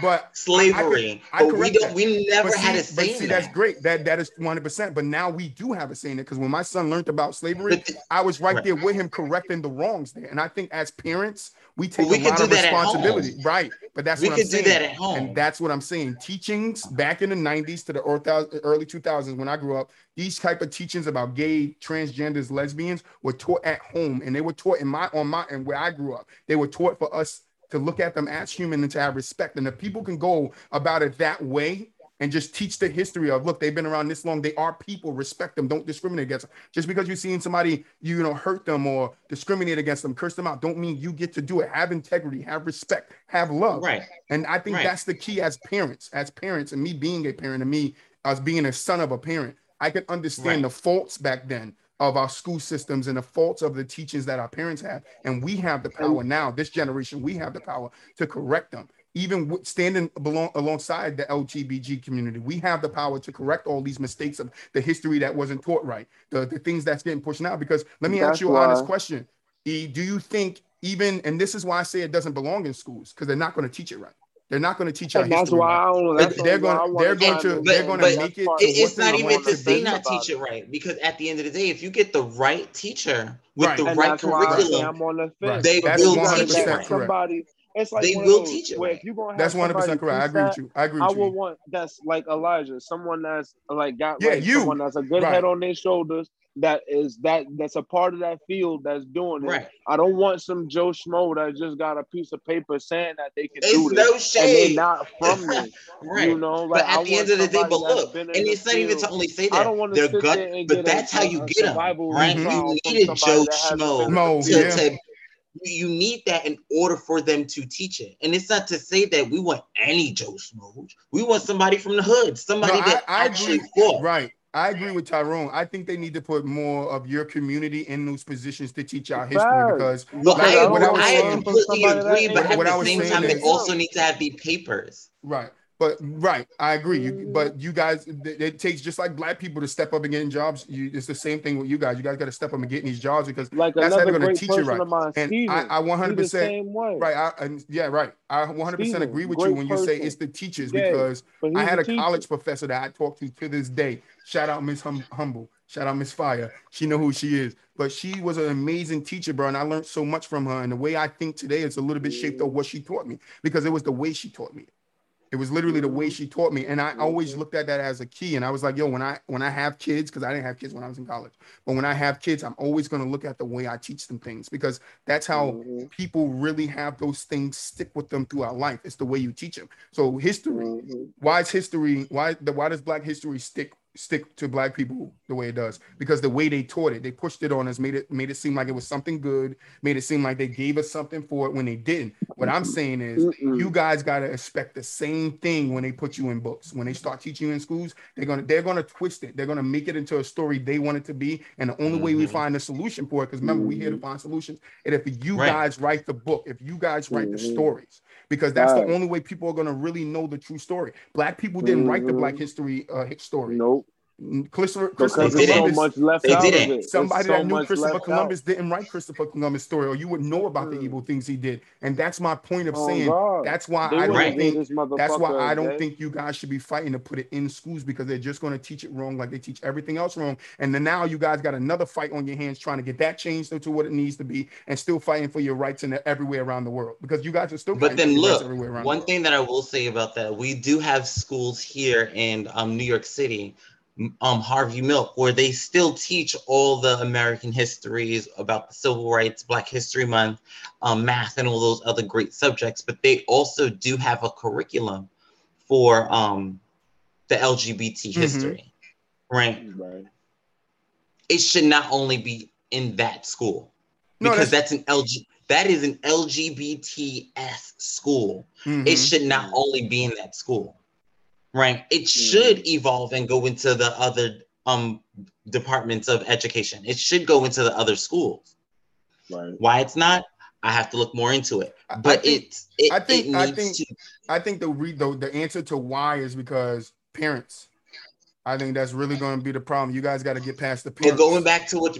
But slavery. But we don't. We never had a say in that. That's great. That is 100%. But now we do have a say in it, because when my son learned about slavery, I was right there with him correcting the wrongs there. And I think as parents, we take a lot of responsibility, right? But that's what I'm saying. We could do that at home, and that's what I'm saying. Teachings back in the '90s to the early 2000s, when I grew up, these type of teachings about gay, transgenders, lesbians were taught at home, and they were taught and where I grew up. They were taught for us to look at them as human and to have respect. And if people can go about it that way and just teach the history of, look, they've been around this long, they are people, respect them, don't discriminate against them. Just because you're seeing somebody, hurt them or discriminate against them, curse them out, don't mean you get to do it. Have integrity, have respect, have love. Right. And I think that's the key as parents, and me being a parent, and me as being a son of a parent, I could understand the faults back then of our school systems and the faults of the teachings that our parents had. And we have the power now, this generation, we have the power to correct them. Even standing alongside the LGBTQ community, we have the power to correct all these mistakes of the history that wasn't taught right, the things that's getting pushed out. Because let me ask you an honest question. E, do you think and this is why I say it doesn't belong in schools, because they're not going to teach it right. They're not going to teach our history. They're going to make it. It's not even to say not teach it right, because at the end of the day, if you get the right teacher with the right curriculum, they will teach it right. It's like they will teach it. That's 100% correct. I agree with you. I would want that's like Elijah, someone that's like someone that's a good head on their shoulders. That's a part of that field that's doing it. Right. I don't want some Joe Schmo that just got a piece of paper saying that they can do this. No shade. And they're not from me. Right. But at the end of the day, but look, and it's not even to only say that. I don't want to sit there and get that's how you get them. Right? You needed Joe Schmo to. You need that in order for them to teach it. And it's not to say that we want any Joe Schmo. We want somebody from the hood, somebody that actually fought. Right. I agree with Tyrone. I think they need to put more of your community in those positions to teach our history, because I completely agree, but at the same time, they also need to have the papers. Right. But I agree. But you guys, it takes just like black people to step up and getting jobs. It's the same thing with you guys. You guys got to step up and get in these jobs, because that's how they're going to teach you right. And I 100% I 100% agree with you when you say it's the teachers, because I had a college professor that I talked to this day. Shout out Miss Humble. Shout out Miss Fire. She know who she is. But she was an amazing teacher, bro. And I learned so much from her. And the way I think today is a little bit shaped of what she taught me, because it was the way she taught me. It was literally the way she taught me. And I always looked at that as a key. And I was like, yo, when I have kids, because I didn't have kids when I was in college, but when I have kids, I'm always going to look at the way I teach them things, because that's how people really have those things stick with them throughout life. It's the way you teach them. So history, why is history, why does black history stick to black people the way it does? Because the way they taught it, they pushed it on us, made it seem like it was something good, made it seem like they gave us something for it when they didn't. What I'm saying is you guys got to expect the same thing when they put you in books. When they start teaching you in schools, they're going to twist it. They're going to make it into a story they want it to be. And the only way we find a solution for it, because remember, we're here to find solutions. And if you guys write the book, if you guys write the stories, because that's the only way people are going to really know the true story. Black people didn't write the Black history story. Nope. Christopher Columbus, so much left out of it. Somebody that knew Christopher Columbus didn't write Christopher Columbus' story, or you would know about the evil things he did. And that's my point of saying that's why I don't think you guys should be fighting to put it in schools, because they're just going to teach it wrong, like they teach everything else wrong. And then now you guys got another fight on your hands trying to get that changed into what it needs to be, and still fighting for your rights in everywhere around the world, because you guys are still. But then look, one thing that I will say about that, we do have schools here in New York City. Harvey Milk, where they still teach all the American histories about the civil rights, Black History Month, math, and all those other great subjects. But they also do have a curriculum for the LGBT history, right? It should not only be in that school, because that is an LGBTS school. It should not only be in that school. Right. It should evolve and go into the other departments of education. It should go into the other schools. Right. Why it's not, I have to look more into it. But I think the answer to why is because parents. I think that's really going to be the problem. You guys got to get past the parents. And going back to what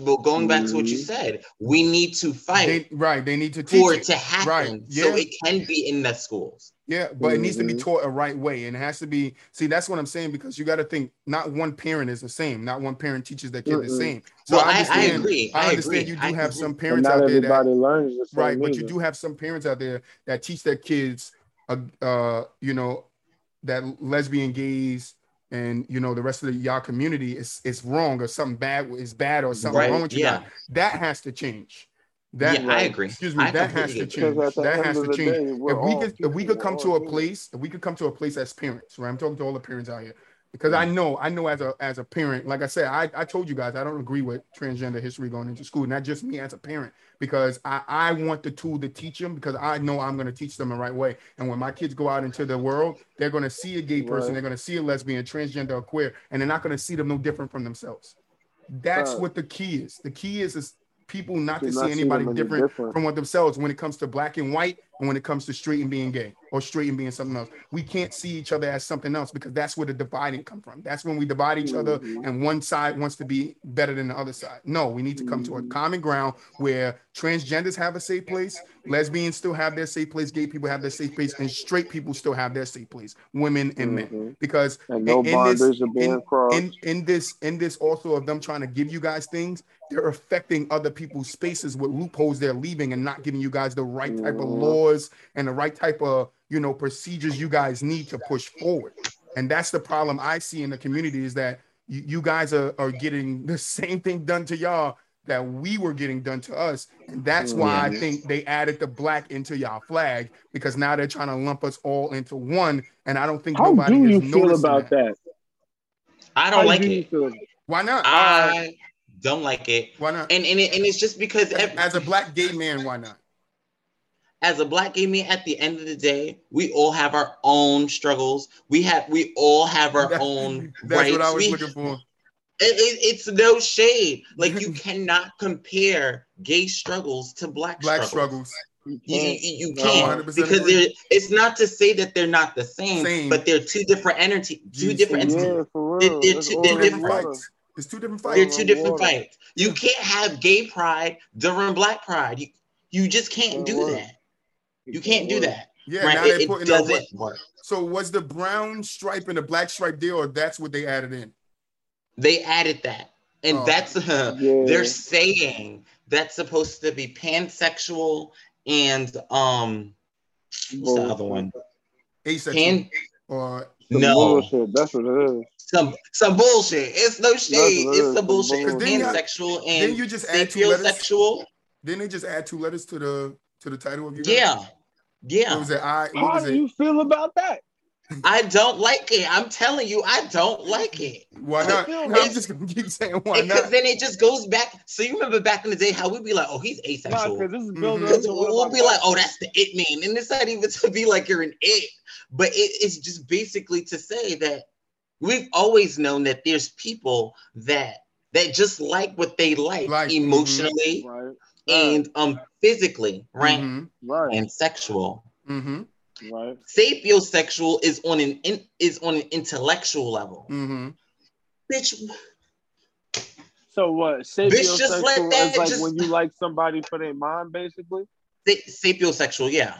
you said, we need to fight. They need to teach for it to happen, so it can be in the schools. Yeah, but it needs to be taught a right way, and it has to be. See, that's what I'm saying, because you got to think. Not one parent is the same. Not one parent teaches their kid the same. So well, I understand. You do have some parents out there that learns the same, but you do have some parents out there that teach their kids, that lesbian, gays, and the rest of y'all community is wrong, or something bad is bad, or something wrong with you. Yeah. That has to change. I agree. Excuse me. That has to change. That has to change. If we could come to a place as parents, right? I'm talking to all the parents out here, because I know as a parent, like I said, I told you guys I don't agree with transgender history going into school. Not just me as a parent, because I want the tool to teach them, because I know I'm going to teach them the right way. And when my kids go out into the world, they're going to see a gay person, they're going to see a lesbian, transgender, or queer, and they're not going to see them no different from themselves. That's what the key is. The key is people not to see anybody different from what themselves when it comes to black and white, and when it comes to straight and being gay, or straight and being something else. We can't see each other as something else, because that's where the dividing come from. That's when we divide each other and one side wants to be better than the other side. No, we need to come to a common ground where transgenders have a safe place, lesbians still have their safe place, gay people have their safe place, and straight people still have their safe place, women and men. Because in this also of them trying to give you guys things, they're affecting other people's spaces with loopholes they're leaving, and not giving you guys the right type of laws and the right type of procedures you guys need to push forward. And that's the problem I see in the community, is that you guys are getting the same thing done to y'all that we were getting done to us. And that's why I think they added the black into y'all flag, because now they're trying to lump us all into one. And I don't think nobody is noticing. How do you feel about that? I don't like it. Why not? I don't like it. Why not? And it's just because... As a black gay man, why not? As a black gay man, at the end of the day, we all have our own struggles. We all have our own rights. That's what I was looking for. It's no shade. Like, you cannot compare gay struggles to black struggles. You can't, because it's not to say that they're not the same. But they're two different entities. It's two different fights. You can't have gay pride during black pride. You just can't do that. You can't do that. Yeah, right? Now they're putting work. So was the brown stripe and the black stripe there, or that's what they added in? They added that. And that's they're saying that's supposed to be pansexual and what's the other one? Asexual. Bullshit. That's what it is. Some bullshit. It's no shade. It's some bullshit. Pansexual and sapiosexual. Didn't they just add two letters to the title of you? Yeah. What was it? How do you feel about that? I don't like it. I'm telling you, I don't like it. Why not? No, I'm just gonna keep saying why not. Because then it just goes back. So you remember back in the day how we'd be like, "Oh, he's asexual." Nah, we'll be like, "Oh, that's the it man," and it's not even to be like you're an it, but it's just basically to say that we've always known that there's people that just like what they like emotionally. Right. And physically, right? Mm-hmm. Right, and sexual. Mm-hmm. Right. Sapiosexual is on an intellectual level. Mm-hmm. Bitch. So what? Sapiosexual is when you like somebody for their mind, basically. Sapiosexual, yeah.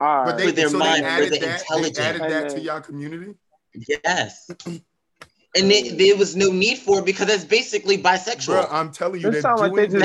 All right. But they added that to y'all community. Yes. And there was no need for it, because that's basically bisexual. Bro, I'm telling you, that's basically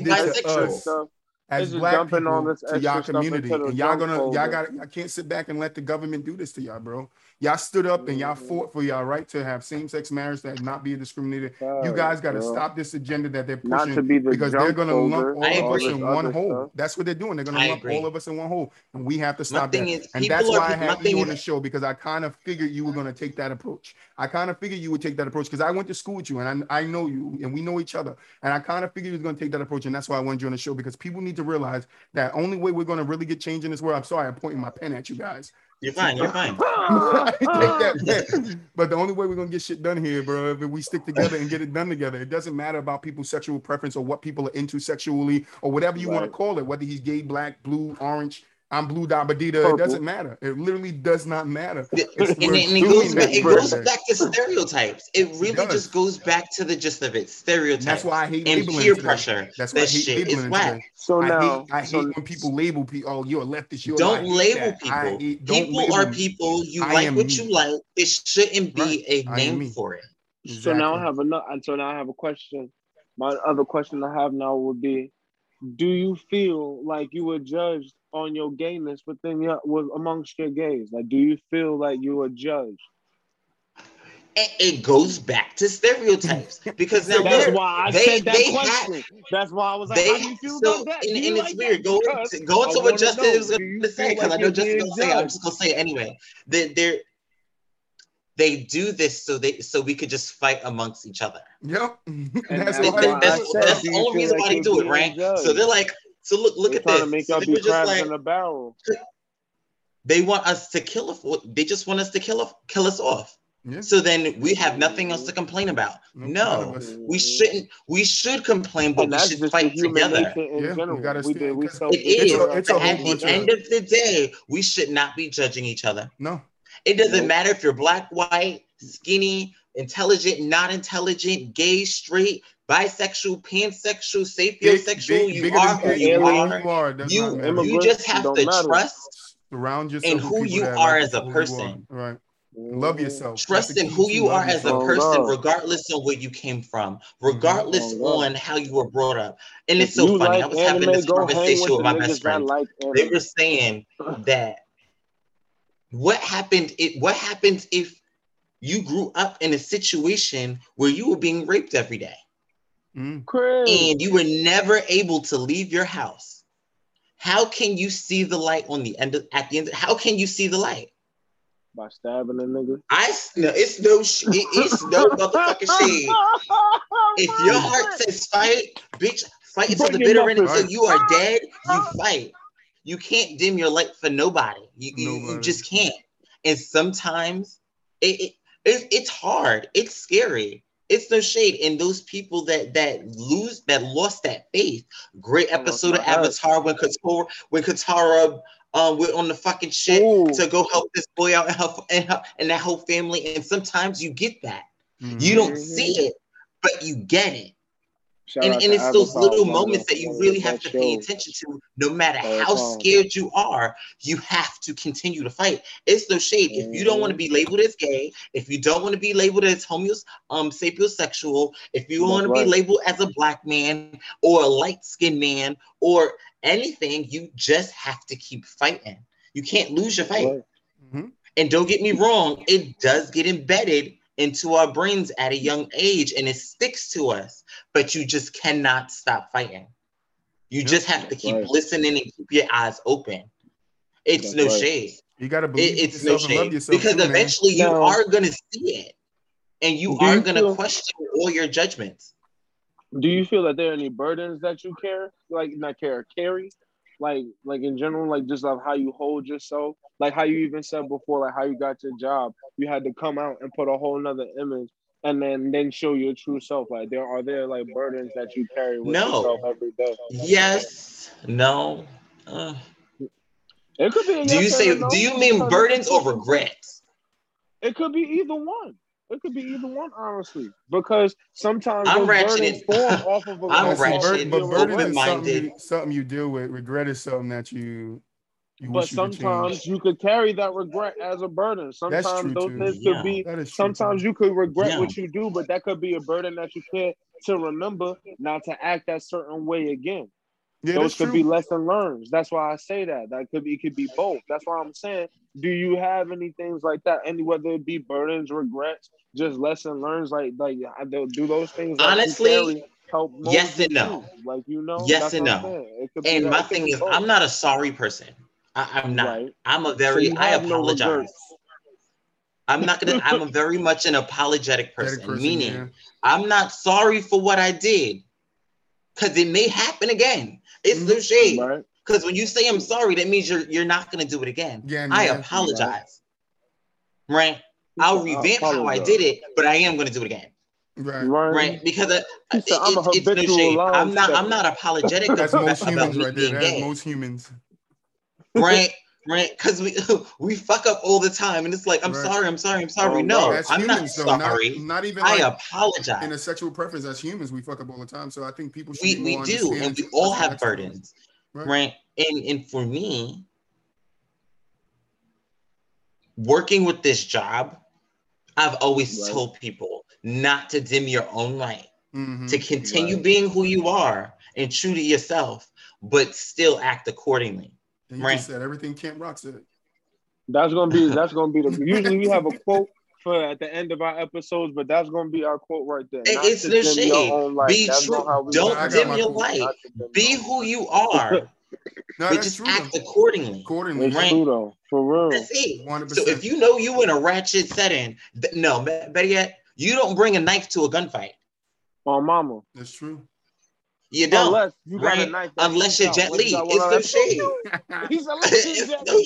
bisexual. As black people to y'all community, and y'all can't sit back and let the government do this to y'all, bro. Y'all stood up and y'all fought for y'all right to have same-sex marriage, that not be discriminated. You guys got to stop this agenda that they're pushing, because they're going to lump all of us in one hole. That's what they're doing. They're going to lump all of us in one hole, and we have to stop that. And that's why I had you on the show, because I kind of figured you were going to take that approach. Because I went to school with you, and I know you, and we know each other. And I kind of figured you were going to take that approach, and that's why I wanted you on the show, because people need to realize that only way we're going to really get change in this world. I'm sorry, I'm pointing my pen at you guys. You're fine. But the only way we're going to get shit done here, bro, if we stick together and get it done together. It doesn't matter about people's sexual preference or what people are into sexually or whatever you want to call it, whether he's gay, black, blue, orange. I'm Blue Dot Badita. Purple. It doesn't matter. It literally does not matter. It goes back to stereotypes. It really just goes back to the gist of it. Stereotypes. That's why I hate labeling. And peer pressure. That's why I hate labeling. So now I hate when people label people. Oh, you're a leftist. Don't label people. People are people. You like what you like. It shouldn't be a name for it. Exactly. So now I have another. So now I have a question. My other question I have now would be: do you feel like you were judged on your gayness amongst your gays? Like, do you feel like you were judged? It goes back to stereotypes because now that's why I said that question. That's why I was like, "How do you feel about that?" And it's weird. Go to what Justin was going to say because I know Justin's going to say. I'm just going to say it anyway. They do this so we could just fight amongst each other. Yep, that's the only reason why they do it, right? So they're like, so look at this. To make up just like, in a barrel. They want us to kill us off. Yeah. So then we have nothing else to complain about. No, we shouldn't. We should complain, but we should fight together. Yeah, At the end of the day, we should not be judging each other. No. It doesn't matter if you're black, white, skinny, intelligent, not intelligent, gay, straight, bisexual, pansexual, sapiosexual. You just have to trust in who you are as a person. Right. Love yourself. Trust in who you are as a person, regardless of where you came from, regardless on how you were brought up. And it's so funny. I was having this conversation with my best friend. They were saying that what happens if you grew up in a situation where you were being raped every day and you were never able to leave your house? How can you see the light how can you see the light? By stabbing a nigga? It's no motherfucking shade. If your heart says fight, bitch, fight until the bitter end until you are dead, you fight. You can't dim your light for nobody. You just can't. And sometimes it's hard. It's scary. It's no shade. And those people that lost that faith. Great episode of Avatar when Katara went on the fucking ship to go help this boy out and that whole family. And sometimes you get that. Mm-hmm. You don't see it, but you get it. And it's those little moments that you really have to pay attention to. No matter how scared you are, you have to continue to fight. It's no shade. If you don't want to be labeled as gay, if you don't want to be labeled as sapiosexual, if you want to be labeled as a black man or a light-skinned man or anything, you just have to keep fighting. You can't lose your fight. Mm-hmm. And don't get me wrong, it does get embedded into our brains at a young age, and it sticks to us, but you just cannot stop fighting. You just have to keep listening and keep your eyys open. It's no shade. You got to believe it's no shade. Love yourself because eventually you are going to see it, and you are going to question all your judgments. Do you feel that there are any burdens that you carry? Like in general, like just like how you hold yourself, like how you even said before, like how you got your job, you had to come out and put a whole nother image and then show your true self. Like there like burdens that you carry with yourself every day? Yes. No. It could be. Do you mean burdens or regrets? It could be either one. It could be either one, honestly, because sometimes I'm ratcheted. I'm ratcheted, but burden is something you deal with. Regret is something that you but wish you sometimes you could carry that regret as a burden. Sometimes those things could be. Sometimes you could regret what you do, but that could be a burden that you care to remember not to act that certain way again. Yeah, those could be lesson learned. That's why I say that. It could be both. That's why I'm saying, do you have any things like that? Any whether it be burdens, regrets, just lesson learned, like do those things honestly help? Yes and no. Like yes and no. And my thing is, I'm not a sorry person. I'm not. Right. I apologize. No, I'm a very much an apologetic person. Meaning, I'm not sorry for what I did, because it may happen again. It's no shade. Right. Because when you say I'm sorry, that means you're not going to do it again. I apologize. Right? I'll revamp how I did it, but I am going to do it again. Right? Because it's no shade. I'm not apologetic about me being gay. Most humans. right? Right? Because we fuck up all the time, and it's like, I'm sorry, I'm sorry, I'm sorry. No, I'm not sorry. Not even. I apologize. In a sexual preference, as humans, we fuck up all the time. So I think people should. We do, and we all have burdens, right? And for me, working with this job, I've always told people not to dim your own light, to continue being who you are and true to yourself, but still act accordingly. And you just said everything Camp Rock said. That's gonna be the. Usually we have a quote for at the end of our episodes, but that's gonna be our quote right there. It's the shade. Be true. Don't dim your light. Be who you are. No, but just act accordingly. Accordingly, right? True, though. For real. That's it. 100%. So if you know you in a ratchet setting, no, better yet, you don't bring a knife to a gunfight. Oh, mama. That's true. You don't. Unless you got a knife. Unless you're Jet Li. It's no shade. It's no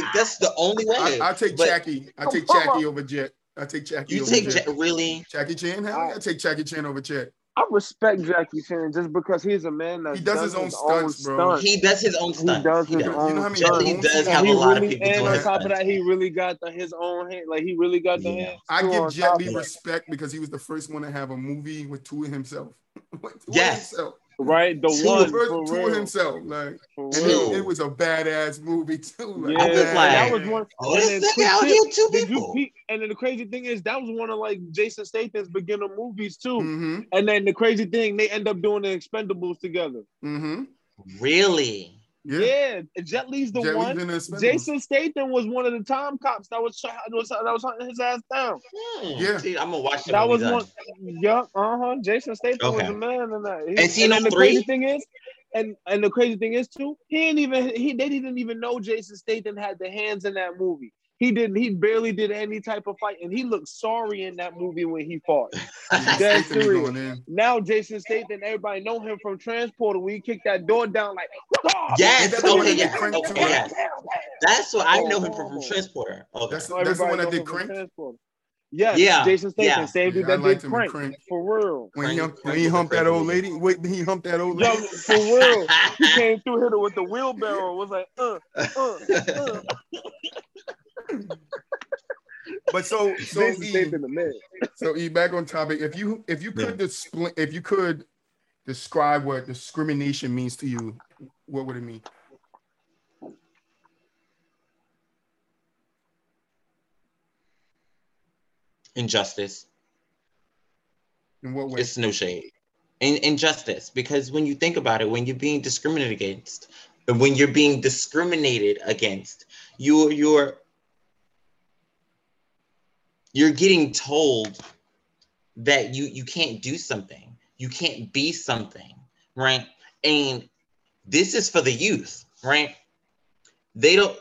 shade. That's the only way. I'll take Jackie. I'll take Jackie over Jet. I'll take Jackie over Jet. You take Jet, really? Jackie Chan? I'll take Jackie Chan over Jet. I respect Jackie Chan just because he's a man that he does his own stunts. He does his own stunts. He does have a lot of people doing on top of that, he really got his own hand. Like, he really got the hand. I give Jet Li respect because he was the first one to have a movie with two of himself. Right? The first two of himself. Like, and it was a badass movie, too. Like, yeah. I was like, that was one. And then the crazy thing is, that was one of like Jason Statham's beginner movies, too. Mm-hmm. And then the crazy thing, they end up doing the Expendables together. Mm-hmm. Really? Yeah. Jet Li's the one. Jason Statham was one of the time cops that was hunting his ass down. Yeah. See, I'm gonna watch that movie. That was one. Yeah. Jason Statham was a man in that. The crazy thing is too, they didn't even know Jason Statham had the hands in that movie. He barely did any type of fight, and he looked sorry in that movie when he fought. That's serious. Now Jason Statham, everybody know him from Transporter. When he kicked that door down, like yes. That's what I know him from Transporter. Okay. That's the one that did Crank. Yes, yeah, Jason Statham, same dude that did Crank. For real. When he humped that old lady. Wait, he humped that old lady. For real. He came through here with the wheelbarrow. Was like But so E, back on topic. If you could describe what discrimination means to you, what would it mean? Injustice. In what way? It's no shade. Injustice, because when you think about it, when you're being discriminated against, you're getting told that you can't do something, you can't be something, right? And this is for the youth, right? They don't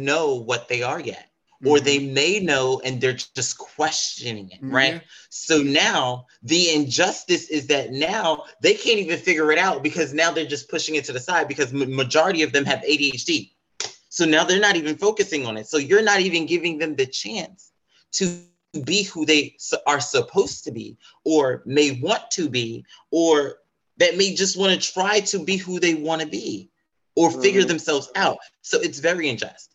know what they are yet, or they may know and they're just questioning it, right? So now the injustice is that now they can't even figure it out because now they're just pushing it to the side because majority of them have ADHD. So now they're not even focusing on it. So you're not even giving them the chance to be who they are supposed to be, or may want to be, or that may just want to try to be who they want to be, or figure themselves out. So it's very unjust.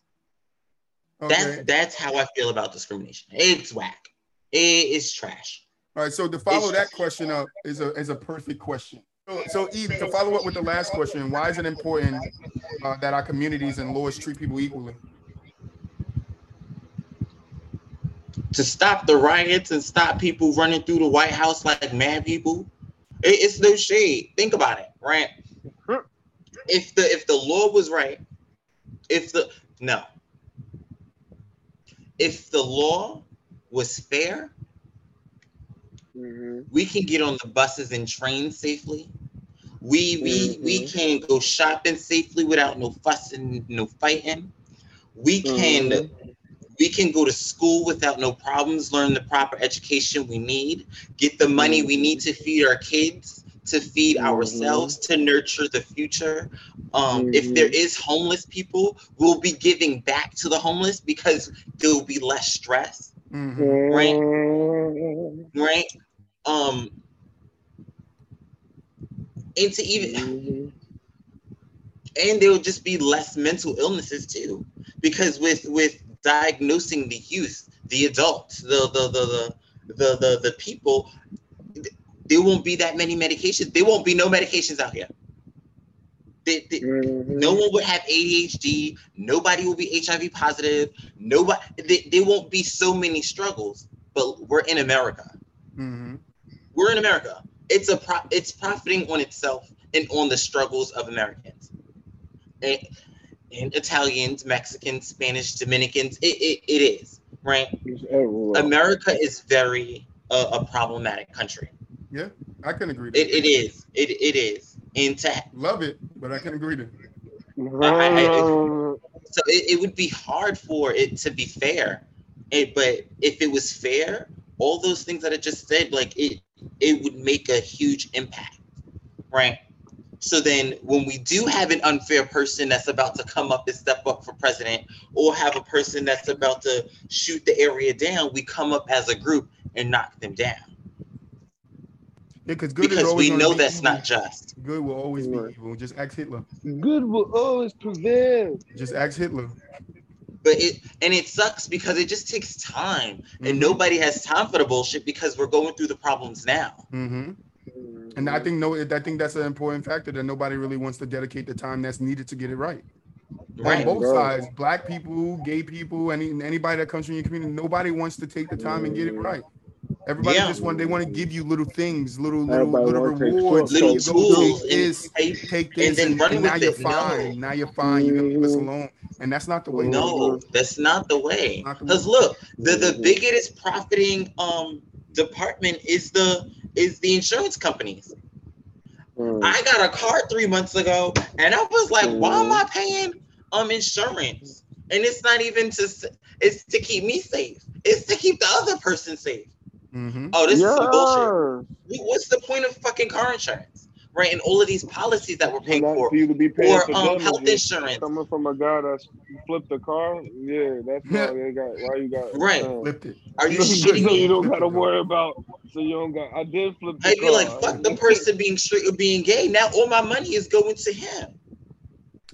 Okay. That's how I feel about discrimination. It's whack. It is trash. All right. So to follow that question up is a perfect question. So Eve, to follow up with the last question, why is it important that our communities and laws treat people equally? To stop the riots and stop people running through the White House like mad people. It's no shade. Think about it, right? If the law was right, if the law was fair, we can get on the buses and trains safely. We can go shopping safely without no fussing, no fighting. We can go to school without no problems, learn the proper education we need, get the money we need to feed our kids, to feed ourselves, to nurture the future. If there is homeless people, we'll be giving back to the homeless because there'll be less stress. Right? And to even And there will just be less mental illnesses too, because with diagnosing the youth, the adults, the people, there won't be that many medications. There won't be no medications out here. No one would have ADHD. Nobody will be HIV positive. Nobody. There won't be so many struggles. But we're in America. Mm-hmm. We're in America. It's profiting on itself and on the struggles of Americans and Italians, Mexicans, Spanish, Dominicans. It is, right? America is very a problematic country. Yeah, I can agree to it. It is. And to love it, but I can agree to it. So it would be hard for it to be fair. But if it was fair, all those things that I just said, like it would make a huge impact, right? So then when we do have an unfair person that's about to come up and step up for president, or have a person that's about to shoot the area down, we come up as a group and knock them down. Yeah, because we know that's evil. Not just. Good will always be evil. Just ask Hitler. Good will always prevail. Just ask Hitler. But it sucks because it just takes time, mm-hmm. and nobody has time for the bullshit because we're going through the problems now. Mm-hmm. And I think that's an important factor that nobody really wants to dedicate the time that's needed to get it right. Right. On both sides, black people, gay people, anybody that comes from your community, nobody wants to take the time and get it right. Everybody just they want to give you little things, little rewards, little tools. Take this, and then run with it. Now you're fine. You're gonna leave us alone, and that's not the way. No, that's not the way. Because look, the biggest profiting department is the insurance companies. I got a car 3 months ago, and I was like, why am I paying insurance? And it's not even it's to keep me safe. It's to keep the other person safe. Mm-hmm. Oh, this is some bullshit. What's the point of fucking car insurance, right? And all of these policies that we're paying for you to be paying or health insurance. Coming from a guy that flipped the car, that's why you got right. Flipped it. Are you shitting me? So you don't gotta worry about. So you don't got. I did flip the car. I'd be like, fuck the person being straight or being gay. Now all my money is going to him.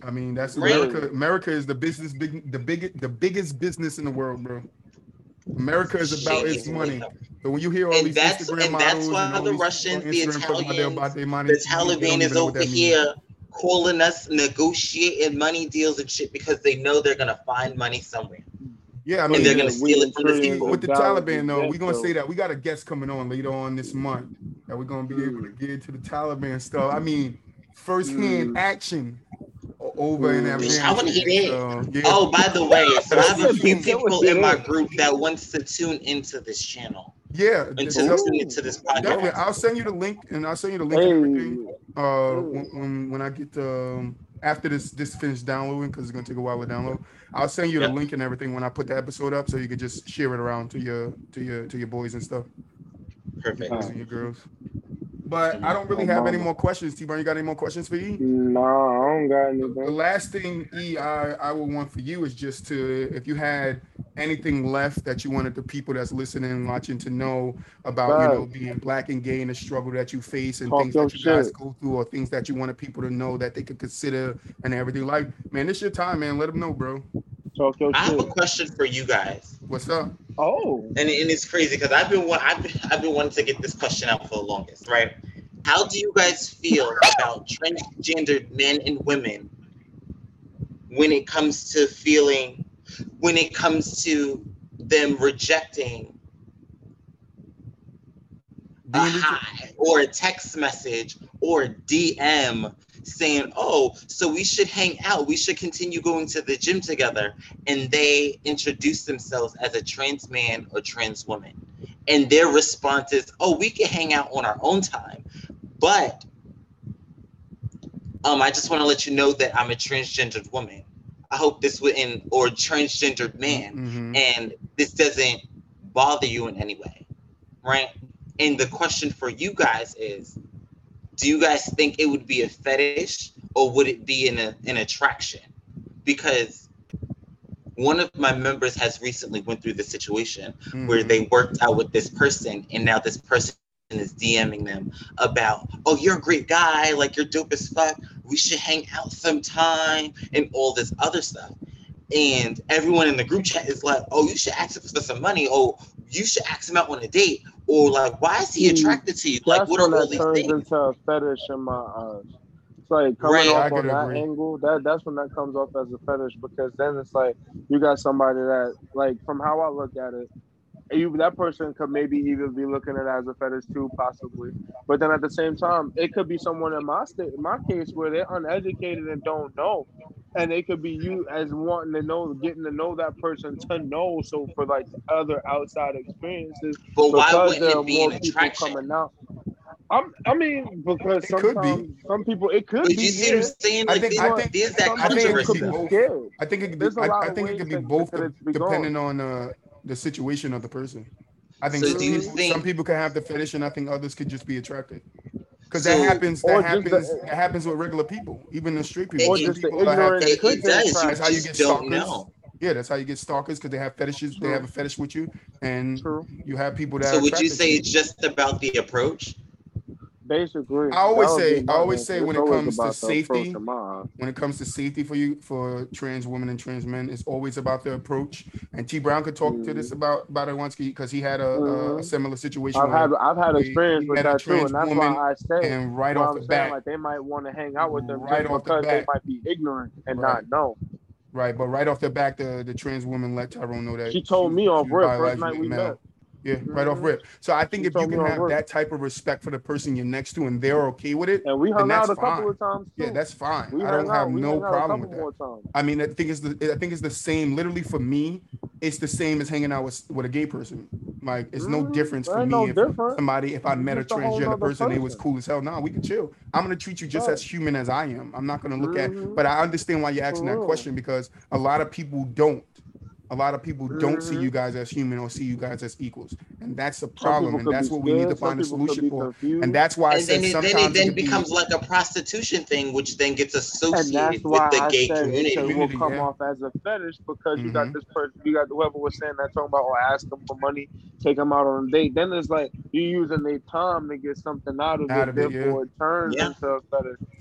I mean, that's right. America. America is the biggest business in the world, bro. America is about its money. So when you hear all these Instagram and models, that's why the Russians, the Italians, the Taliban is over here calling us, negotiating money deals and shit because they know they're gonna find money somewhere. Yeah, I mean, and they're gonna steal it from the people. With the Taliban, though, we're gonna say that we got a guest coming on later on this month that we're gonna be able to get to the Taliban stuff. I mean, firsthand action. Over in Afghanistan. I want to hear that. Oh, by the way, so I have a few people in my group that wants to tune into this channel. Yeah, and to listen to this podcast. Definitely. I'll send you the link. Hey. Everything, when I get after this finished downloading, because it's gonna take a while to download. I'll send you the link and everything when I put the episode up, so you can just share it around to your boys and stuff. Perfect. To your girls. But I don't really have any more questions. T-Burn, you got any more questions for E? No, I don't got anything. The last thing, E, I would want for you is just to, if you had anything left that you wanted the people that's listening and watching to know about, being black and gay and the struggle that you face and things that you guys go through, or things that you wanted people to know that they could consider and everything. Like, man, this your time, man. Let them know, bro. I have a question for you guys. What's up? Oh, and it's crazy because I've been wanting to get this question out for the longest, right? How do you guys feel about transgendered men and women when it comes to them rejecting a hi or a text message or a DM? Saying, oh, so we should hang out, we should continue going to the gym together, and they introduce themselves as a trans man or trans woman, and their response is, oh, we can hang out on our own time, but I just want to let you know that I'm a transgendered woman. I hope this wouldn't, or transgendered man, mm-hmm. and this doesn't bother you in any way, right? And the question for you guys is, do you guys think it would be a fetish, or would it be an attraction? Because one of my members has recently went through this situation where they worked out with this person, and now this person is DMing them about, oh, you're a great guy, like you're dope as fuck. we should hang out sometime and all this other stuff. And everyone in the group chat is like, oh, you should ask him for some money. Oh, you should ask him out on a date. Or like, why is he attracted to you? Like, that's what are all these things? That turns into a fetish in my eyes. It's like coming off on that angle. That's when that comes off as a fetish, because then it's like you got somebody that, like, from how I look at it, that person could maybe even be looking at it as a fetish too, possibly. But then at the same time, it could be someone in my case where they're uneducated and don't know. And it could be you as wanting to know, getting to know that person to know. So for like other outside experiences, but why wouldn't it be an attraction? I mean, because sometimes some people, it could be. You see what I'm saying? There's that controversy. I think it could be both. Depending on the situation of the person. I think some people can have the fetish, and I think others could just be attracted. Because that happens with regular people, even the street people. That's how you get stalkers. Yeah, that's how you get stalkers, because they have fetishes. True. They have a fetish with you, and you have people that. So would you say it's just about the approach? Basically, I always say when it comes to safety, for you, for trans women and trans men, it's always about the approach. And T. Brown could talk to this about it once, because he had a similar situation. I've had experience with that too, and that's why I say. And right off the bat, like, they might want to hang out with them because they might be ignorant and not know. Right, but right off the bat, the trans woman let Tyrone know that she told me off rip first night we met. Yeah, right off rip. So I think if you can have that type of respect for the person you're next to and they're okay with it, and we hung out a couple of times too. Yeah, that's fine. I don't have no problem with that. I mean, I think it's the same. Literally for me, it's the same as hanging out with a gay person. Like, it's no difference for me if somebody, if I met a transgender person, they was cool as hell. Nah, we can chill. I'm gonna treat you just as human as I am. I'm not gonna look at. But I understand why you're asking that question, because a lot of people don't. A lot of people don't see you guys as human or see you guys as equals. And that's a problem. And that's what we need to find a solution for. And that's why I said sometimes it becomes like a prostitution thing, which then gets associated with the gay community. It will come off as a fetish, because you got this person, you got whoever was saying that, talking about, or ask them for money, take them out on a date. Then it's like you're using their time to get something out of it, therefore it turns into a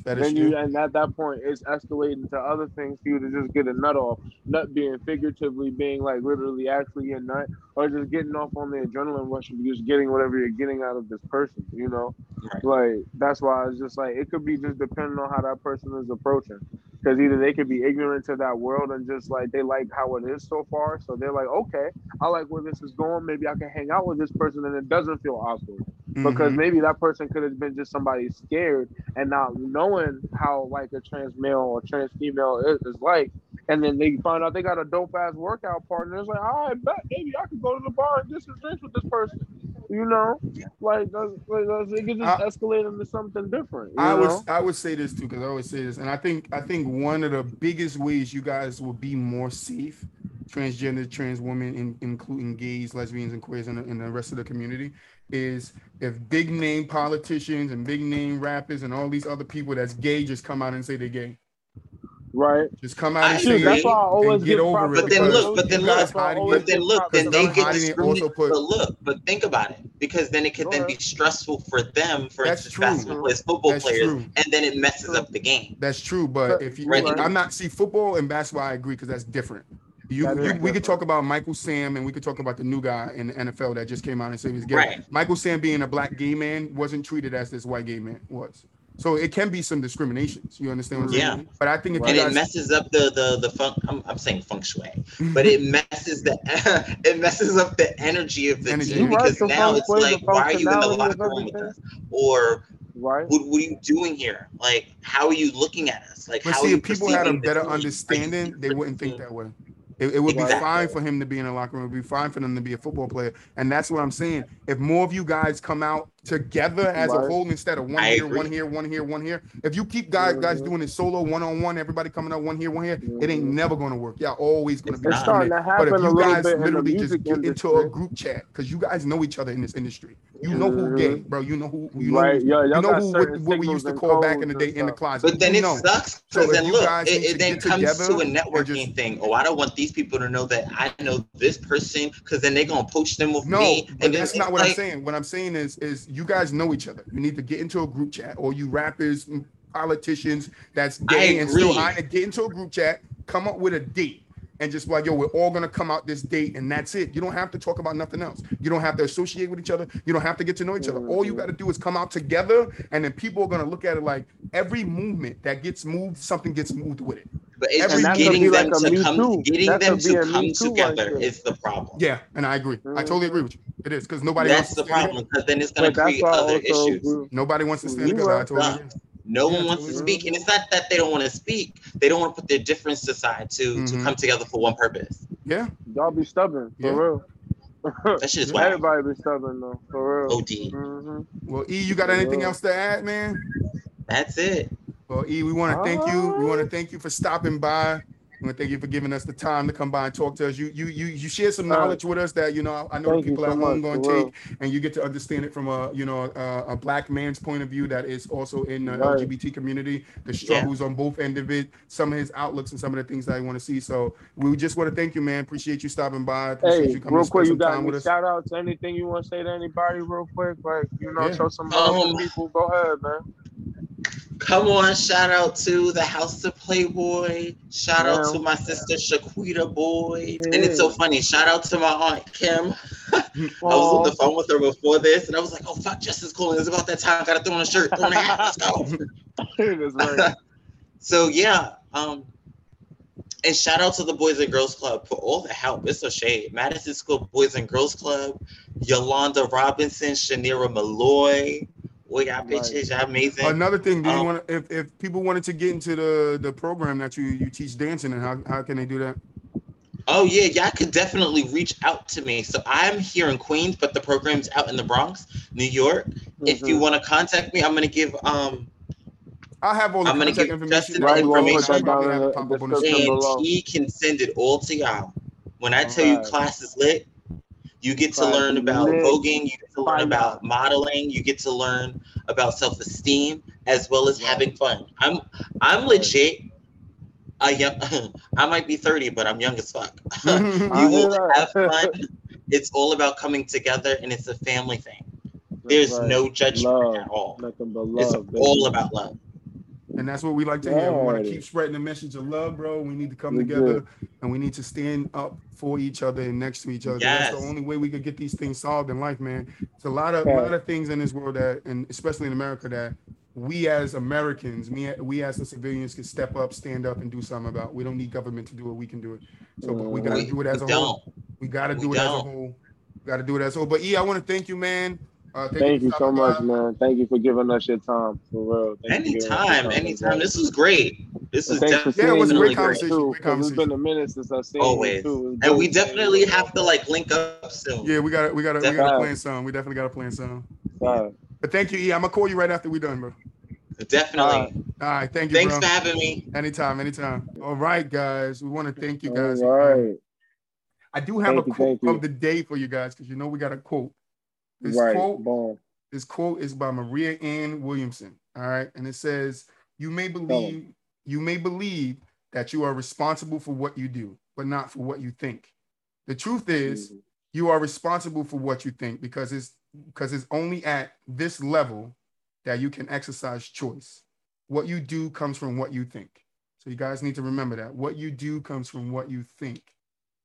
fetish. And at that point, it's escalating to other things for you to just get a nut off. Nut being figuratively, being like literally actually a nut, or just getting off on the adrenaline rush and just getting whatever you're getting out of this person, you know? Right. Like, that's why it's just like, it could be just depending on how that person is approaching. Because either they could be ignorant to that world and just like, they like how it is so far. So they're like, okay, I like where this is going. Maybe I can hang out with this person and it doesn't feel awkward. Because maybe that person could have been just somebody scared and not knowing how like a trans male or trans female is like. And then they find out they got a dope-ass workout partner. It's like, all right, bet, maybe I could go to the bar and get some drinks with this person. You know? Like, it could just escalate into something different. I would say this, too, because I always say this. And I think one of the biggest ways you guys will be more safe, transgender, trans women, including gays, lesbians, and queers, and the rest of the community, is if big-name politicians and big-name rappers and all these other people that's gay just come out and say they're gay. Right, just come out and say that's always get over it. But then they get discriminated. But think about it, because then it could then be stressful for them, for instance, basketball football players, and then it messes up the game. That's true, but if you, I'm not see football and basketball, I agree, because that's different. We could talk about Michael Sam, and we could talk about the new guy in the NFL that just came out and said he's gay. Right. Michael Sam, being a black gay man, wasn't treated as this white gay man was. So it can be some discriminations. You understand what I'm saying? Yeah. But I think it messes up the funk. I'm saying feng shui, but it messes up the energy of the team, because now it's like, why are you in the locker room with us? Or what are you doing here? Like, how are you looking at us? Like, but how? See, if people had a better understanding, they wouldn't think that way. It would be fine for him to be in a locker room. It would be fine for them to be a football player. And that's what I'm saying. If more of you guys come out together as a whole, instead of one here, one here. If you keep guys doing it solo, one-on-one, everybody coming out one here, it ain't never going to work. Y'all always going to be starting to happen. But if you guys literally just get into a group chat, because you guys know each other in this industry. You know who's gay, bro. You know who we used to call back in the day in the closet. But then it sucks, because then look, it then comes to a networking thing. Oh, I don't want these people to know that I know this person, because then they're gonna poach them with me. And that's not what I'm saying. What I'm saying is you guys know each other. You need to get into a group chat, or you rappers, politicians that's gay and still trying to get into a group chat, come up with a date and just like, yo, we're all going to come out this date and that's it. You don't have to talk about nothing else. You don't have to associate with each other. You don't have to get to know each other. All you got to do is come out together, and then people are going to look at it like every movement that gets moved, something gets moved with it. But it's getting them to come together is the problem. Yeah, and I agree. I totally agree with you. It is, because nobody wants to stand together. That's the problem, because then it's going to create other issues. Nobody wants to stand together. I totally agree. No one wants to speak. And it's not that they don't want to speak. They don't want to put their difference aside to come together for one purpose. Yeah. Y'all be stubborn, for real. That shit is wild. Everybody be stubborn, though, for real. OD. Well, E, you got anything else to add, man? That's it. Well, E, we want to thank you. We want to thank you for stopping by. We want to thank you for giving us the time to come by and talk to us. You shared some knowledge with us that, you know, I know people at home going to take, and you get to understand it from a black man's point of view that is also in the LGBT community, the struggles on both ends of it, some of his outlooks and some of the things that I want to see. So we just want to thank you, man. Appreciate you stopping by. Appreciate you coming real quick, you got any shout out to anything you want to say to anybody real quick? Like, you know, show some love to people. Go ahead, man. Come on, shout out to the House of Playboy. Shout out to my sister Shaquita Boyd. And it's so funny. Shout out to my aunt Kim. I was on the phone with her before this, and I was like, oh, fuck, Justice Cooling. It's about that time. Gotta throw on a shirt, throw on a hat. Let's go. So, yeah. And shout out to the Boys and Girls Club for all the help. It's a shade. Madison School Boys and Girls Club, Yolanda Robinson, Shanira Malloy. We got bitches, y'all amazing. Another thing, do you want if people wanted to get into the program that you teach dancing, and how can they do that? Oh yeah, y'all could definitely reach out to me. So I'm here in Queens, but the program's out in the Bronx, New York. Mm-hmm. If you want to contact me, I'm gonna give I have all the contact information. Right, and he can send it all to y'all. When I tell you class is lit. You get to learn about voguing, you get to learn about modeling, you get to learn about self-esteem, as well as having fun. I'm legit. I might be 30, but I'm young as fuck. You will have fun. It's all about coming together, and it's a family thing. There's no judgment at all. Nothing but love, all about love. And that's what we like to hear. We want to keep spreading the message of love, bro. We need to come together, and we need to stand up for each other and next to each other. Yes. That's the only way we could get these things solved in life, man. It's a lot of things in this world that, and especially in America, that we as Americans, we as the civilians, can step up, stand up, and do something about. We don't need government to do it. We can do it. So, but we gotta do it as a whole. We gotta do it as a whole. Gotta do it as a whole. But E, I want to thank you, man. Thank you so much, man. Thank you for giving us your time, for real. Anytime. This was great. This was a great conversation. It's been a minute since I've seen you too. And we definitely have to link up soon. Yeah, we gotta plan some. We definitely gotta plan some. But thank you, E. I'm gonna call you right after we're done, bro. Definitely. All right, thank you. Thanks for having me. Anytime. All right, guys. We want to thank you guys. All right. I do have a quote of the day for you guys, because you know we got a quote. This quote is by Marianne Williamson. All right. And it says, you may believe that you are responsible for what you do, but not for what you think. The truth is you are responsible for what you think, because it's only at this level that you can exercise choice. What you do comes from what you think. So you guys need to remember that. What you do comes from what you think.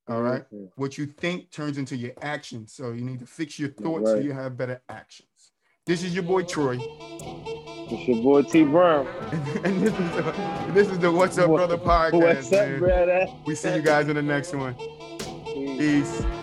All right. Mm-hmm. What you think turns into your actions. So you need to fix your thoughts so you have better actions. This is your boy Troy. It's your boy T Brown. And this is the What's Up Brother podcast. What's up, brother? We see you guys in the next one. Peace.